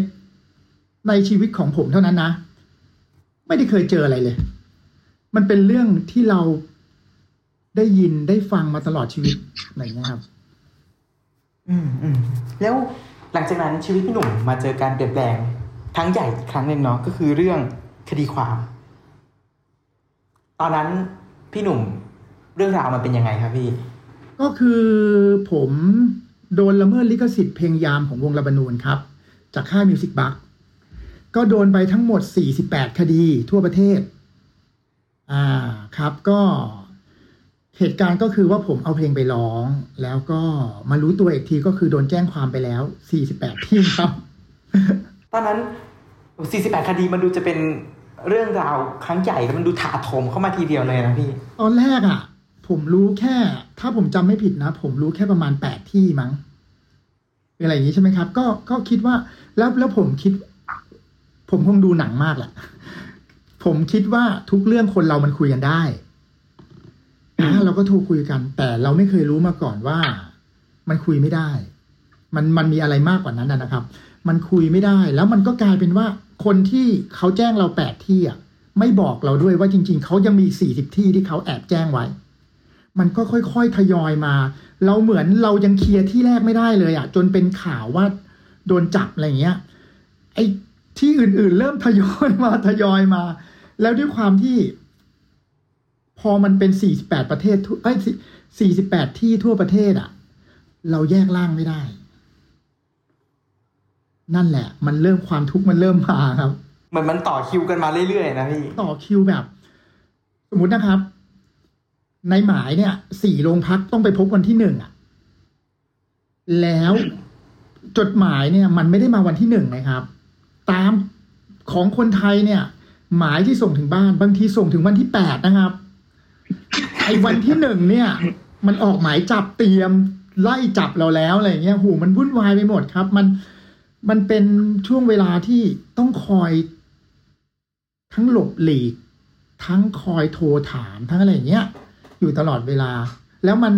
ในชีวิตของผมเท่านั้นนะไม่ได้เคยเจออะไรเลยมันเป็นเรื่องที่เราได้ยินได้ฟังมาตลอดชีวิตอะไรอย่างเงี้ยครับอืมอืมแล้วหลังจากนั้นชีวิตพี่หนุ่มมาเจอการเปลี่ยนแปลงครั้งใหญ่อีกครั้งหนึ่งเนาะก็คือเรื่องคดีความตอนนั้นพี่หนุ่มเรื่องราวมันเป็นยังไงครับพี่ก็คือผมโดนละเมิดลิขสิทธิ์เพลงยามของวงลบานูนครับจากค่ายมิวสิกบัคก็โดนไปทั้งหมดสี่สิบแปดคดีทั่วประเทศอ่าครับก็เหตุการณ์ก็คือว่าผมเอาเพลงไปร้องแล้วก็มารู้ตัวอีกทีก็คือโดนแจ้งความไปแล้วสี่สิบแปดที่ครับตอนนั้นสี่สิบแปดคดีมันดูจะเป็นเรื่องราวครั้งใหญ่มันดูถาโถมเข้ามาทีเดียวเลยนะพี่ตอนแรกอ่ะผมรู้แค่ถ้าผมจำไม่ผิดนะผมรู้แค่ประมาณแปดที่มั้งอะไรอย่างงี้ใช่ไหมครับก็ก็คิดว่าแล้วแล้วผมคิดผมคงดูหนังมากแหละผมคิดว่าทุกเรื่องคนเรามันคุยกันได้นะเราก็โทรคุยกันแต่เราไม่เคยรู้มาก่อนว่ามันคุยไม่ได้มันมันมีอะไรมากกว่านั้นนะครับมันคุยไม่ได้แล้วมันก็กลายเป็นว่าคนที่เขาแจ้งเราแปดที่อ่ะไม่บอกเราด้วยว่าจริงๆเขายังมีสี่สิบที่ที่เขาแอบแจ้งไว้มันก็ค่อยๆทยอยมาเราเหมือนเรายังเคลียร์ที่แรกไม่ได้เลยอ่ะจนเป็นข่าวว่าโดนจับอะไรอย่างเงี้ยไอ้ที่อื่นๆเริ่มทยอยมาทยอยมาแล้วด้วยความที่พอมันเป็นสี่สิบแปดประเทศเอ้ยสี่สิบแปดที่ทั่วประเทศอ่ะเราแยกร่างไม่ได้นั่นแหละมันเริ่มความทุกข์มันเริ่มมาครับเหมือนมันต่อคิวกันมาเรื่อยๆนะพี่ต่อคิวแบบสมมุตินะครับในหมายเนี่ยสี่โรงพักต้องไปพบวันที่หนึ่งอ่ะแล้วจดหมายเนี่ยมันไม่ได้มาวันที่หนึ่งนะครับตามของคนไทยเนี่ยหมายที่ส่งถึงบ้านบางทีส่งถึงวันที่แปดนะครับไอ้วันที่หนึ่งเนี่ยมันออกหมายจับเตรียมไล่จับเราแล้วอะไรเงี้ยหูมันวุ่นวายไปหมดครับมันมันเป็นช่วงเวลาที่ต้องคอยทั้งหลบหลีกทั้งคอยโทรถามทั้งอะไรเงี้ยอยู่ตลอดเวลาแล้วมัน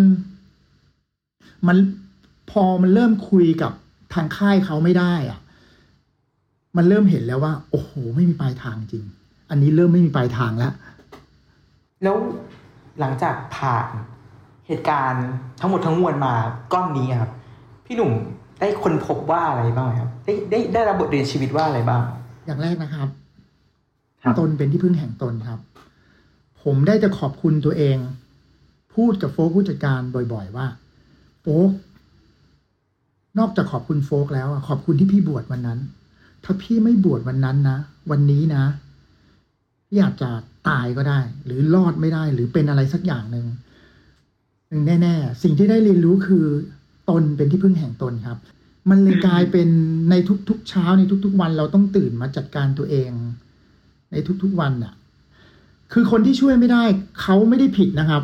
มันพอมันเริ่มคุยกับทางค่ายเขาไม่ได้อ่ะมันเริ่มเห็นแล้วว่าโอ้โหไม่มีปลายทางจริงอันนี้เริ่มไม่มีปลายทางแล้วแล้วหลังจากผ่านเหตุการณ์ทั้งหมดทั้งมวลมาก้อนนี้ครับพี่หนุ่มได้คนพบว่าอะไรบ้างครับได้ได้ได้รับบทเรียนชีวิตว่าอะไรบ้างอย่างแรกนะครับตนเป็นที่พึ่งแห่งตนครับผมได้จะขอบคุณตัวเองพูดกับโฟกผู้จัดการบ่อยๆว่าโฟกนอกจากขอบคุณโฟกแล้วขอบคุณที่พี่บวชวันนั้นถ้าพี่ไม่บวชวันนั้นนะวันนี้นะพี่อาจจะตายก็ได้หรือรอดไม่ได้หรือเป็นอะไรสักอย่างหนึ่งหนึ่งแน่ๆสิ่งที่ได้เรียนรู้คือตนเป็นที่พึ่งแห่งตนครับมันเลยกลายเป็นในทุกๆเช้าในทุกๆวันเราต้องตื่นมาจัดการตัวเองในทุกๆวันอ่ะคือคนที่ช่วยไม่ได้เขาไม่ได้ผิดนะครับ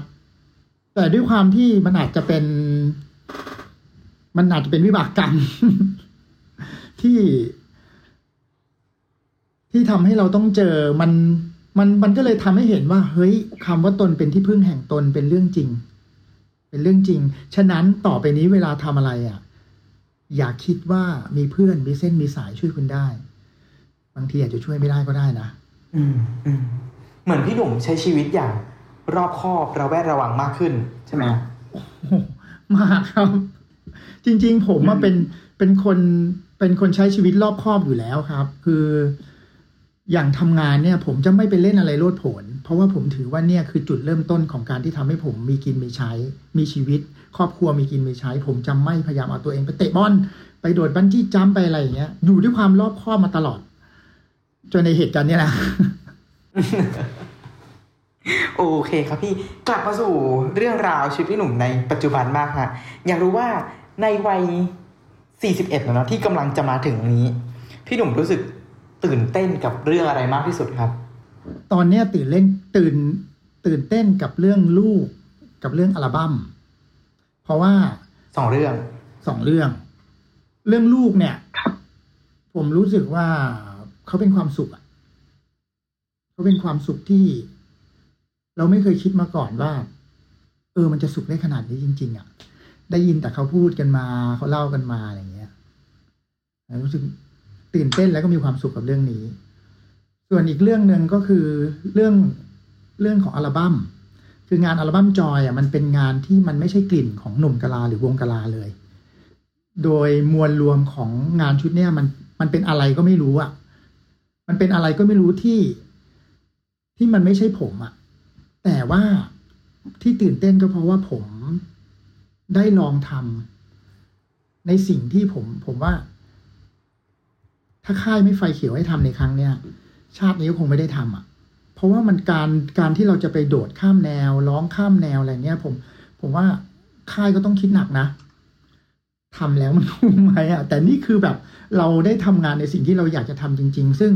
แต่ด้วยความที่มันอาจจะเป็น มันอาจจะเป็นวิบากกรรม ที่ที่ทำให้เราต้องเจอมันมันมันก็เลยทำให้เห็นว่าเฮ้ยคำว่าตนเป็นที่พึ่งแห่งตนเป็นเรื่องจริงเป็นเรื่องจริงฉะนั้นต่อไปนี้เวลาทำอะไรอ่ะอย่าคิดว่ามีเพื่อนมีเส้นมีสายช่วยคุณได้บางทีอาจจะช่วยไม่ได้ก็ได้นะอืมอืมเหมือนพี่หนุ่มใช้ชีวิตอย่างรอบคอบระแวดระวังมากขึ้นใช่ไหมมากครับจริงๆผมว่าเป็นเป็นคนเป็นคนใช้ชีวิตรอบคอบอยู่แล้วครับคืออย่างทำงานเนี่ยผมจะไม่ไปเล่นอะไรโลดโผนเพราะว่าผมถือว่าเนี่ยคือจุดเริ่มต้นของการที่ทำให้ผมมีกินมีใช้มีชีวิตครอบครัวมีกินมีใช้ผมจะไม่พยายามเอาตัวเองไปเตะบอลไปโดดบันจี้จัมป์ไปอะไรอย่างเงี้ยอยู่ด้วยความรอบคอบมาตลอดจนในเหตุการณ์นี้แหละโอเคครับพี่กลับมาสู่เรื่องราวชีวิตพี่หนุ่มในปัจจุบันมากฮะอยากรู้ว่าในวัยสี่สิบเอ็ดแล้วเนาะที่กำลังจะมาถึงนี้พี่หนุ่มรู้สึกตื่นเต้นกับเรื่องอะไรมากที่สุดครับตอนนี้ตื่นเล่นตื่นตื่นเต้นกับเรื่องลูกกับเรื่องอัลบั้มเพราะว่าสองเรื่องสองเรื่องเรื่องลูกเนี่ยผมรู้สึกว่าเขาเป็นความสุขอ่ะเขาเป็นความสุขที่เราไม่เคยคิดมาก่อนว่าเออมันจะสุขได้ขนาดนี้จริงๆอ่ะได้ยินแต่เขาพูดกันมาเขาเล่ากันมาอะไรอย่างเงี้ยรู้สึกตื่นเต้นแล้วก็มีความสุขกับเรื่องนี้ส่วนอีกเรื่องนึงก็คือเรื่องเรื่องของอัลบั้มคืองานอัลบั้ม Joy อ่ะมันเป็นงานที่มันไม่ใช่กลิ่นของหนุ่มกะลาหรือวงกะลาเลยโดยมวลรวมของงานชุดเนี้ยมันมันเป็นอะไรก็ไม่รู้อ่ะมันเป็นอะไรก็ไม่รู้ที่ที่มันไม่ใช่ผมอ่ะแต่ว่าที่ตื่นเต้นก็เพราะว่าผมได้ลองทำในสิ่งที่ผมผมว่าถ้าค่ายไม่ไฟเขียวให้ทำในครั้งเนี้ยชาตินี้ก็คงไม่ได้ทำอ่ะเพราะว่ามันการการที่เราจะไปโดดข้ามแนวร้องข้ามแนวอะไรเนี้ยผมผมว่าค่ายก็ต้องคิดหนักนะทำแล้วมันคุ้มไหมอ่ะแต่นี่คือแบบเราได้ทำงานในสิ่งที่เราอยากจะทำจริงๆซึ่ง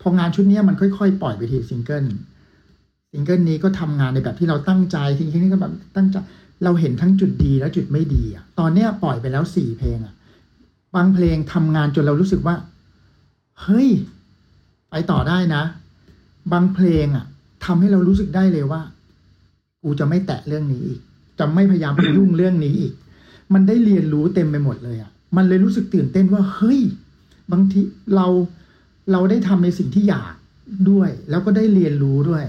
พองานชุดเนี้ยมันค่อยๆปล่อยไปทีซิงเกิลซิงเกิลนี้ก็ทำงานในแบบที่เราตั้งใจซิงเกิลนี้ก็แบบตั้งใจเราเห็นทั้งจุดดีและจุดไม่ดีอ่ะตอนเนี้ยปล่อยไปแล้วสี่เพลงอ่ะบางเพลงทำงานจนเรารู้สึกว่าเฮ้ยไปต่อได้นะบางเพลงอ่ะทำให้เรารู้สึกได้เลยว่ากูจะไม่แตะเรื่องนี้อีกจะไม่พยายามไปยุ่งเรื่องนี้อีกมันได้เรียนรู้เต็มไปหมดเลยอ่ะมันเลยรู้สึกตื่นเต้นว่าเฮ้ยบางทีเราเราได้ทำในสิ่งที่อยากด้วยแล้วก็ได้เรียนรู้ด้วย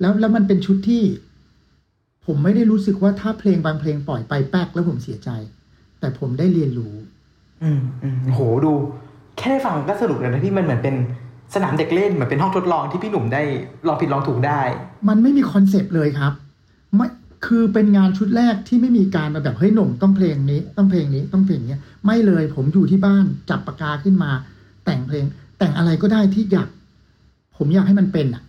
แล้วแล้วมันเป็นชุดที่ผมไม่ได้รู้สึกว่าถ้าเพลงบางเพลงปล่อยไปแป๊กแล้วผมเสียใจแต่ผมได้เรียนรู้อืมอืมโหดูแค่ได้ฟังก็สนุกเลยนะพี่มันเหมือนเป็นสนามเด็กเล่นเหมือนเป็นห้องทดลองที่พี่หนุ่มได้ลองผิดลองถูกได้มันไม่มีคอนเซปต์เลยครับไม่คือเป็นงานชุดแรกที่ไม่มีการแบบเฮ้ยหนุ่มต้องเพลงนี้ต้องเพลงนี้ต้องเพลงนี้ไม่เลยผมอยู่ที่บ้านจับปากกาขึ้นมาแต่งเพลงแต่งอะไรก็ได้ที่อยากผมอยากให้มันเป็นอ่ะ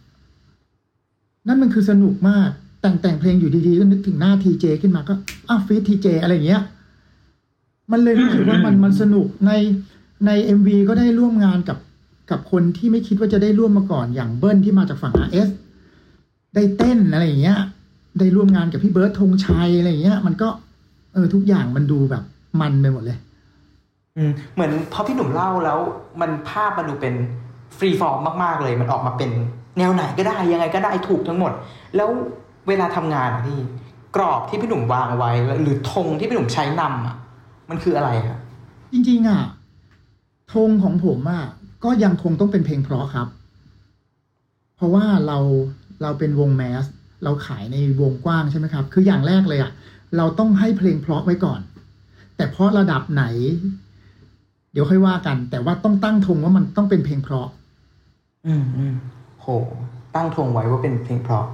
นั่นมันคือสนุกมากแต่งแต่งเพลงอยู่ดีๆก็นึกถึงหน้าทีเจขึ้นมาก็อ้าวฟีททีเจอะไรอย่างเงี้ยมันเลยรู้สึกว่ามันมันสนุกในใน เอ็ม วี ก็ได้ร่วมงานกับกับคนที่ไม่คิดว่าจะได้ร่วมมาก่อนอย่างเบิ้ลที่มาจากฝั่ง อาร์ เอส ได้เต้นอะไรอย่างเงี้ยได้ร่วมงานกับพี่เบิร์ดธงชัยอะไรอย่างเงี้ยมันก็เออทุกอย่างมันดูแบบมันไปหมดเลยอืมเหมือนพอพี่หนุ่มเล่าแล้วมันภาพมันดูเป็นฟรีฟอร์มมากๆเลยมันออกมาเป็นแนวไหนก็ได้ยังไงก็ได้ถูกทั้งหมดแล้วเวลาทำงานพี่กรอบที่พี่หนุ่มวางไว้หรือธงที่พี่หนุ่มใช้นำอ่ะมันคืออะไรครับจริงๆอ่ะธงของผมอ่ะก็ยังคงต้องเป็นเพลงเพราะครับเพราะว่าเราเราเป็นวงแมสเราขายในวงกว้างใช่ไหมครับคืออย่างแรกเลยอ่ะเราต้องให้เพลงเพราะไว้ก่อนแต่เพราะระดับไหนเดี๋ยวค่อยว่ากันแต่ว่าต้องตั้งธงว่ามันต้องเป็นเพลงเพราะอืมอืมโหตั้งธงไว้ว่าเป็นเพลงเพราะ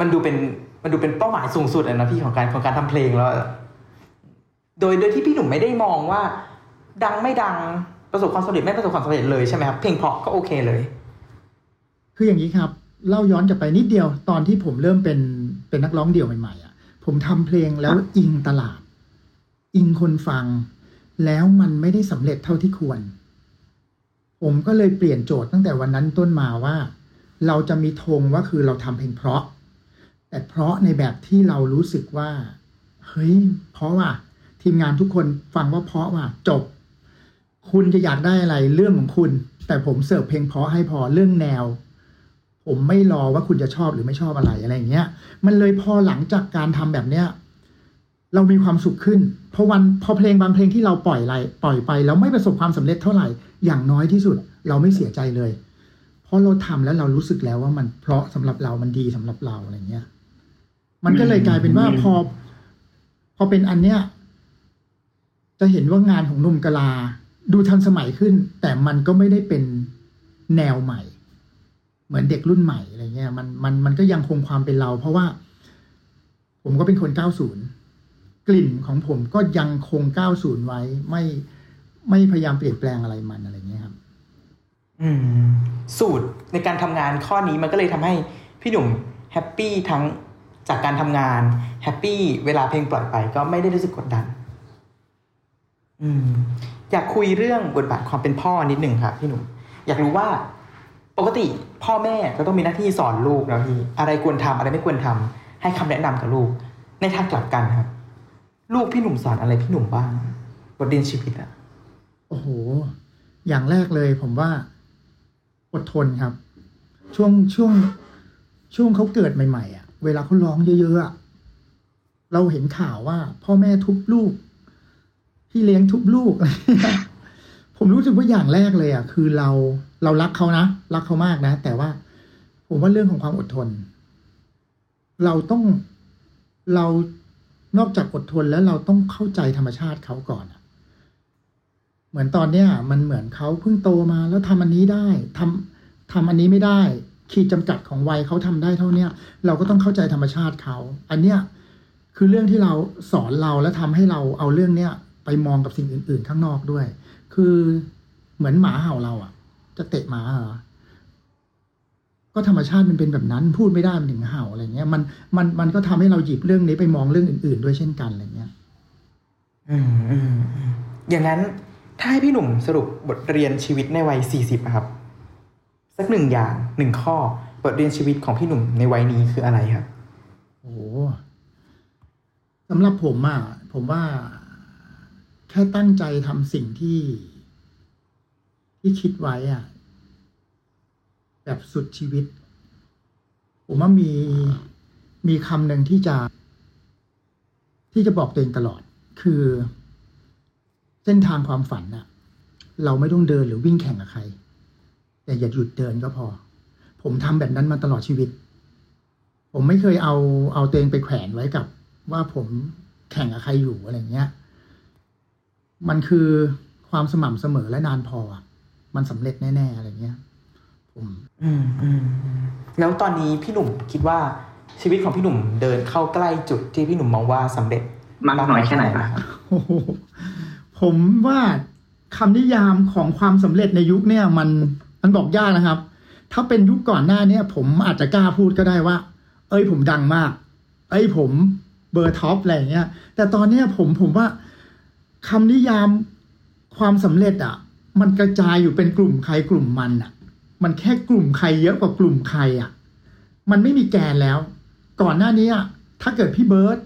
มันดูเป็นมันดูเป็นเป้าหมายสูงสุดอ่ะนะพี่ของการของการทำเพลงแล้วโดยโดยที่พี่หนุ่มไม่ได้มองว่าดังไม่ดังประสบความสำเร็จไม่ประสบความสำเร็จเลยใช่ไหมครับเพลงเพราะก็โอเคเลยคืออย่างนี้ครับเล่าย้อนกลับไปนิดเดียวตอนที่ผมเริ่มเป็นเป็นนักร้องเดี่ยวใหม่ๆอ่ะผมทำเพลงแล้วอิงตลาดอิงคนฟังแล้วมันไม่ได้สำเร็จเท่าที่ควรผมก็เลยเปลี่ยนโจทย์ตั้งแต่วันนั้นต้นมาว่าเราจะมีธงว่าคือเราทำเพลงเพราะแต่เพราะในแบบที่เรารู้สึกว่าเฮ้ยเพราะว่า ทีมงานทุกคนฟังว่าเพราะว่าจบคุณจะอยากได้อะไรเรื่องของคุณแต่ผมเสิร์ฟเพลงเพราะให้พอเรื่องแนวผมไม่รอว่าคุณจะชอบหรือไม่ชอบอะไรอะไรอย่างเงี้ยมันเลยพอหลังจากการทำแบบเนี้ยเรามีความสุขขึ้นพอวันพอเพลงบางเพลงที่เราปล่อยอะไรปล่อยไปแล้วไม่ประสบความสำเร็จเท่าไหร่อย่างน้อยที่สุดเราไม่เสียใจเลยเพราะเราทำแล้วเรารู้สึกแล้วว่ามันเพราะสำหรับเรามันดีสำหรับเราอะไรเงี้ยมันก็เลยกลายเป็นว่าพอพอเป็นอันเนี้ยจะเห็นว่างานของหนุ่มกลาดูทันสมัยขึ้นแต่มันก็ไม่ได้เป็นแนวใหม่เหมือนเด็กรุ่นใหม่อะไรเงี้ยมันมันมันก็ยังคงความเป็นเราเพราะว่าผมก็เป็นคนเก้าสิบกลิ่นของผมก็ยังคงเก้าสิบไว้ไม่ไม่พยายามเปลี่ยนแปลงอะไรมันอะไรเงี้ยครับอืมสูตรในการทำงานข้อนี้มันก็เลยทำให้พี่หนุ่มแฮปปี้ทั้งจากการทำงานแฮปปี้เวลาเพลงปล่อยไปก็ไม่ได้รู้สึกกดดันอืมอยากคุยเรื่องบทบาทความเป็นพ่อนิดหนึ่งครับพี่หนุ่มอยากรู้ว่าปกติพ่อแม่ก็ต้องมีหน้าที่สอนลูกนะพี่อะไรควรทำอะไรไม่ควรทำให้คำแนะนำกับลูกในทางกลับกันครับลูกพี่หนุ่มสอนอะไรพี่หนุ่มบ้างบทเรียนชีวิตอะโอ้โหอย่างแรกเลยผมว่าอดทนครับช่วงช่วงช่วงเขาเกิดใหม่ๆอะเวลาเขาร้องเยอะๆเราเห็นข่าวว่าพ่อแม่ทุบลูกพี่เลี้ยงทุบลูก ผมรู้สึกว่าอย่างแรกเลยอ่ะคือเราเรารักเขานะรักเขามากนะแต่ว่าผมว่าเรื่องของความอดทนเราต้องเรานอกจากอดทนแล้วเราต้องเข้าใจธรรมชาติเขาก่อนเหมือนตอนเนี้ยมันเหมือนเขาเพิ่งโตมาแล้วทำอันนี้ได้ทำทำอันนี้ไม่ได้ขีดจำกัดของวัยเขาทำได้เท่านี้เราก็ต้องเข้าใจธรรมชาติเขาอันเนี้ยคือเรื่องที่เราสอนเราและทำให้เราเอาเรื่องเนี้ยไปมองกับสิ่งอื่นๆข้างนอกด้วยคือเหมือนหมาเห่าเราอ่ะจะเตะหมาเหรอก็ธรรมชาติมันเป็นแบบนั้นพูดไม่ได้มันถึงเห่าอะไรเงี้ยมันมันมันก็ทำให้เราหยิบเรื่องนี้ไปมองเรื่องอื่นๆด้วยเช่นกันอะไรเงี้ยอืมอืมอย่างนั้นถ้าให้พี่หนุ่มสรุปบทเรียนชีวิตในวัยสี่สิบนะครับสักหนึ่งอย่างหนึ่งข้อบทเรียนชีวิตของพี่หนุ่มในวัยนี้คืออะไรครับโอ้สำหรับผมอ่ะผมว่าแค่ตั้งใจทำสิ่งที่ที่คิดไว้อ่ะแบบสุดชีวิตผมว่ามีมีคำหนึ่งที่จะที่จะบอกตัวเองตลอดคือเส้นทางความฝันน่ะเราไม่ต้องเดินหรือวิ่งแข่งกับใครแต่อย่าหยุดเดินก็พอผมทำแบบนั้นมาตลอดชีวิตผมไม่เคยเอาเอาตัวเองไปแขวนไว้กับว่าผมแข่งกับใครอยู่อะไรเงี้ยมันคือความสม่ำเสมอและนานพอมันสำเร็จแน่ๆอะไรเงี้ยผมอืมอืมแล้วตอนนี้พี่หนุ่มคิดว่าชีวิตของพี่หนุ่มเดินเข้าใกล้จุดที่พี่หนุ่มมองว่าสำเร็จมากน้อยแค่ไหนล่ะผมว่าคำนิยามของความสำเร็จในยุคเนี่ยมันมันบอกยากนะครับถ้าเป็นยุคก่อนหน้านี้ผมอาจจะกล้าพูดก็ได้ว่าเอ้ยผมดังมากเอ้ยผมเบอร์ท็อปอะไรเงี้ยแต่ตอนเนี้ยผมผมว่าคำนิยามความสำเร็จอ่ะมันกระจายอยู่เป็นกลุ่มใครกลุ่มมันอ่ะมันแค่กลุ่มใครเยอะกว่ากลุ่มใครอ่ะมันไม่มีแกนแล้วก่อนหน้านี้ถ้าเกิดพี่เบิร์ด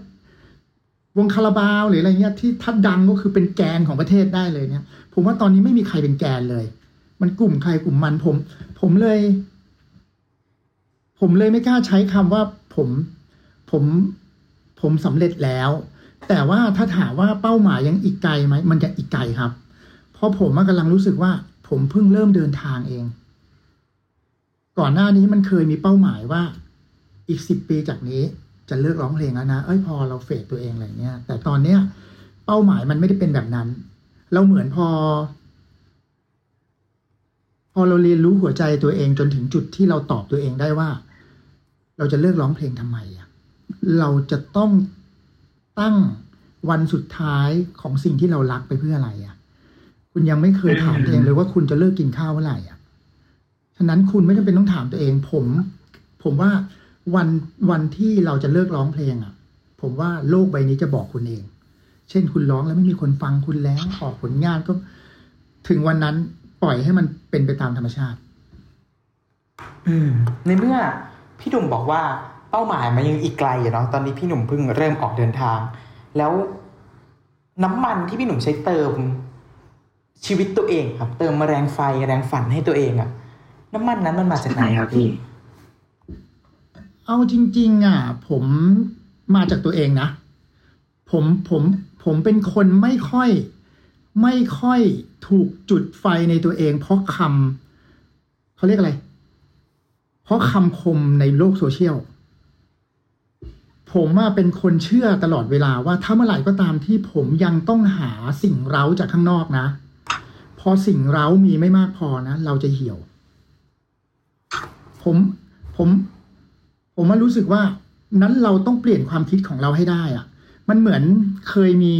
วงคาราบาวหรืออะไรเงี้ยที่ถ้าดังก็คือเป็นแกนของประเทศได้เลยเนี่ยผมว่าตอนนี้ไม่มีใครเป็นแกนเลยมันกลุ่มใครกลุ่มมันผมผมเลยผมเลยไม่กล้าใช้คำว่าผมผมผมสำเร็จแล้วแต่ว่าถ้าถามว่าเป้าหมายยังอีกไกลไหมมันจะอีกไกลครับเพราะผมกำลังรู้สึกว่าผมเพิ่งเริ่มเดินทางเองก่อนหน้านี้มันเคยมีเป้าหมายว่าอีกสิบปีจากนี้จะเลิกร้องเพลงแล้วนะเอ้ยพอเราเฟดตัวเองอะไรเงี้ยแต่ตอนเนี้ยเป้าหมายมันไม่ได้เป็นแบบนั้นเราเหมือนพอพอเราเรียนรู้หัวใจตัวเองจนถึงจุดที่เราตอบตัวเองได้ว่าเราจะเลิกร้องเพลงทำไมอะเราจะต้องตั้งวันสุดท้ายของสิ่งที่เรารักไปเพื่ออะไรอ่ะคุณยังไม่เคยถามตัวเองเลยว่าคุณจะเลิกกินข้าวเมื่อไหร่อ่ะฉะนั้นคุณไม่จำเป็นต้องถามตัวเองผมผมว่าวันวันที่เราจะเลิกร้องเพลงอ่ะผมว่าโลกใบนี้จะบอกคุณเองเช่นคุณร้องแล้วไม่มีคนฟังคุณแล้วออกผลงานก็ถึงวันนั้นปล่อยให้มันเป็นไปตามธรรมชาติอืมในเมื่อพี่ดุ่มบอกว่าเป้าหมายมันยังอีกไกลอยู่เนาะตอนนี้พี่หนุ่มเพิ่งเริ่มออกเดินทางแล้ว น้ำมันที่พี่หนุ่มใช้เติมชีวิตตัวเองครับเติมแรงไฟแรงฝันให้ตัวเองอะน้ำมันนั้นมันมาจากไหนครับพี่เอาจริงๆอ่ะผมมาจากตัวเองนะผมผมผมเป็นคนไม่ค่อยไม่ค่อยถูกจุดไฟในตัวเองเพราะคำเขาเรียกอะไรเพราะคำคมในโลกโซเชียลผมว่าเป็นคนเชื่อตลอดเวลาว่าถ้าเมื่อไหร่ก็ตามที่ผมยังต้องหาสิ่งเร้าจากข้างนอกนะพอสิ่งเร้ามีไม่มากพอนะเราจะเหี่ยวผมผมผมมารู้สึกว่านั้นเราต้องเปลี่ยนความคิดของเราให้ได้อะมันเหมือนเคยมี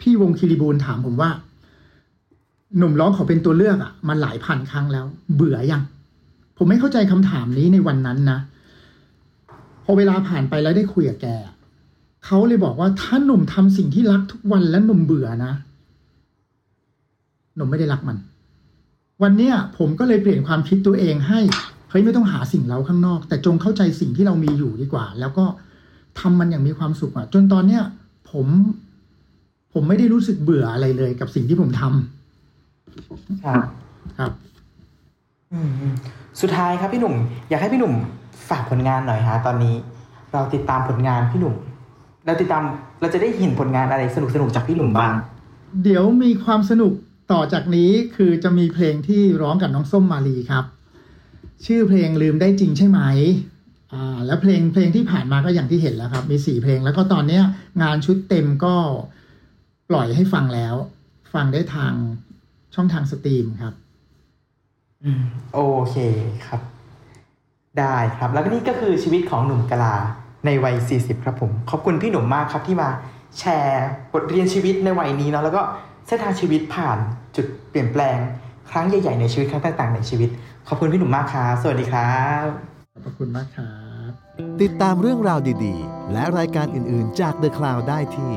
พี่วงคิริบูลถามผมว่าหนุ่มร้องขอเป็นตัวเลือกอะมันหลายพันครั้งแล้วเบื่อยังผมไม่เข้าใจคำถามนี้ในวันนั้นนะพอเวลาผ่านไปแล้วได้คุยกับแกเขาเลยบอกว่าถ้าหนุ่มทำสิ่งที่รักทุกวันแล้วหนุ่มเบื่อนะหนุ่มไม่ได้รักมันวันเนี้ยผมก็เลยเปลี่ยนความคิดตัวเองให้เฮ้ยไม่ต้องหาสิ่งเร้าข้างนอกแต่จงเข้าใจสิ่งที่เรามีอยู่ดีกว่าแล้วก็ทำมันอย่างมีความสุขอ่ะจนตอนเนี้ยผมผมไม่ได้รู้สึกเบื่ออะไรเลยกับสิ่งที่ผมทำครับครับสุดท้ายครับพี่หนุ่มอยากให้พี่หนุ่มฝากผลงานหน่อยฮะตอนนี้เราติดตามผลงานพี่หนุ่มเราติดตามเราจะได้เห็นผลงานอะไรสนุกๆจากพี่หนุ่มบ้างเดี๋ยวมีความสนุกต่อจากนี้คือจะมีเพลงที่ร้องกับน้องส้มมาลีครับชื่อเพลงลืมได้จริงใช่ไหมอ่าแล้วเพลงเพลงที่ผ่านมาก็อย่างที่เห็นแล้วครับมีสี่เพลงแล้วก็ตอนนี้งานชุดเต็มก็ปล่อยให้ฟังแล้วฟังได้ทางช่องทางสตรีมครับอืมโอเคครับได้ครับแล้วก็นี่ก็คือชีวิตของหนุ่มกะลาในวัยสี่สิบครับผมขอบคุณพี่หนุ่มมากครับที่มาแชร์บทเรียนชีวิตในวัยนี้เนาะแล้วก็เส้นทางชีวิตผ่านจุดเปลี่ยนแปลงครั้งใหญ่ๆในชีวิตครั้งต่างๆในชีวิตขอบคุณพี่หนุ่มมากครับสวัสดีครับขอบคุณมากครับติดตามเรื่องราวดีๆและรายการอื่นๆจาก The Cloud ได้ที่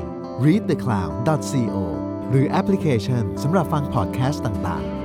รีด เดอะ คลาวด์ ดอท ซี โอ หรือแอปพลิเคชันสำหรับฟังพอดแคสต์ต่างๆ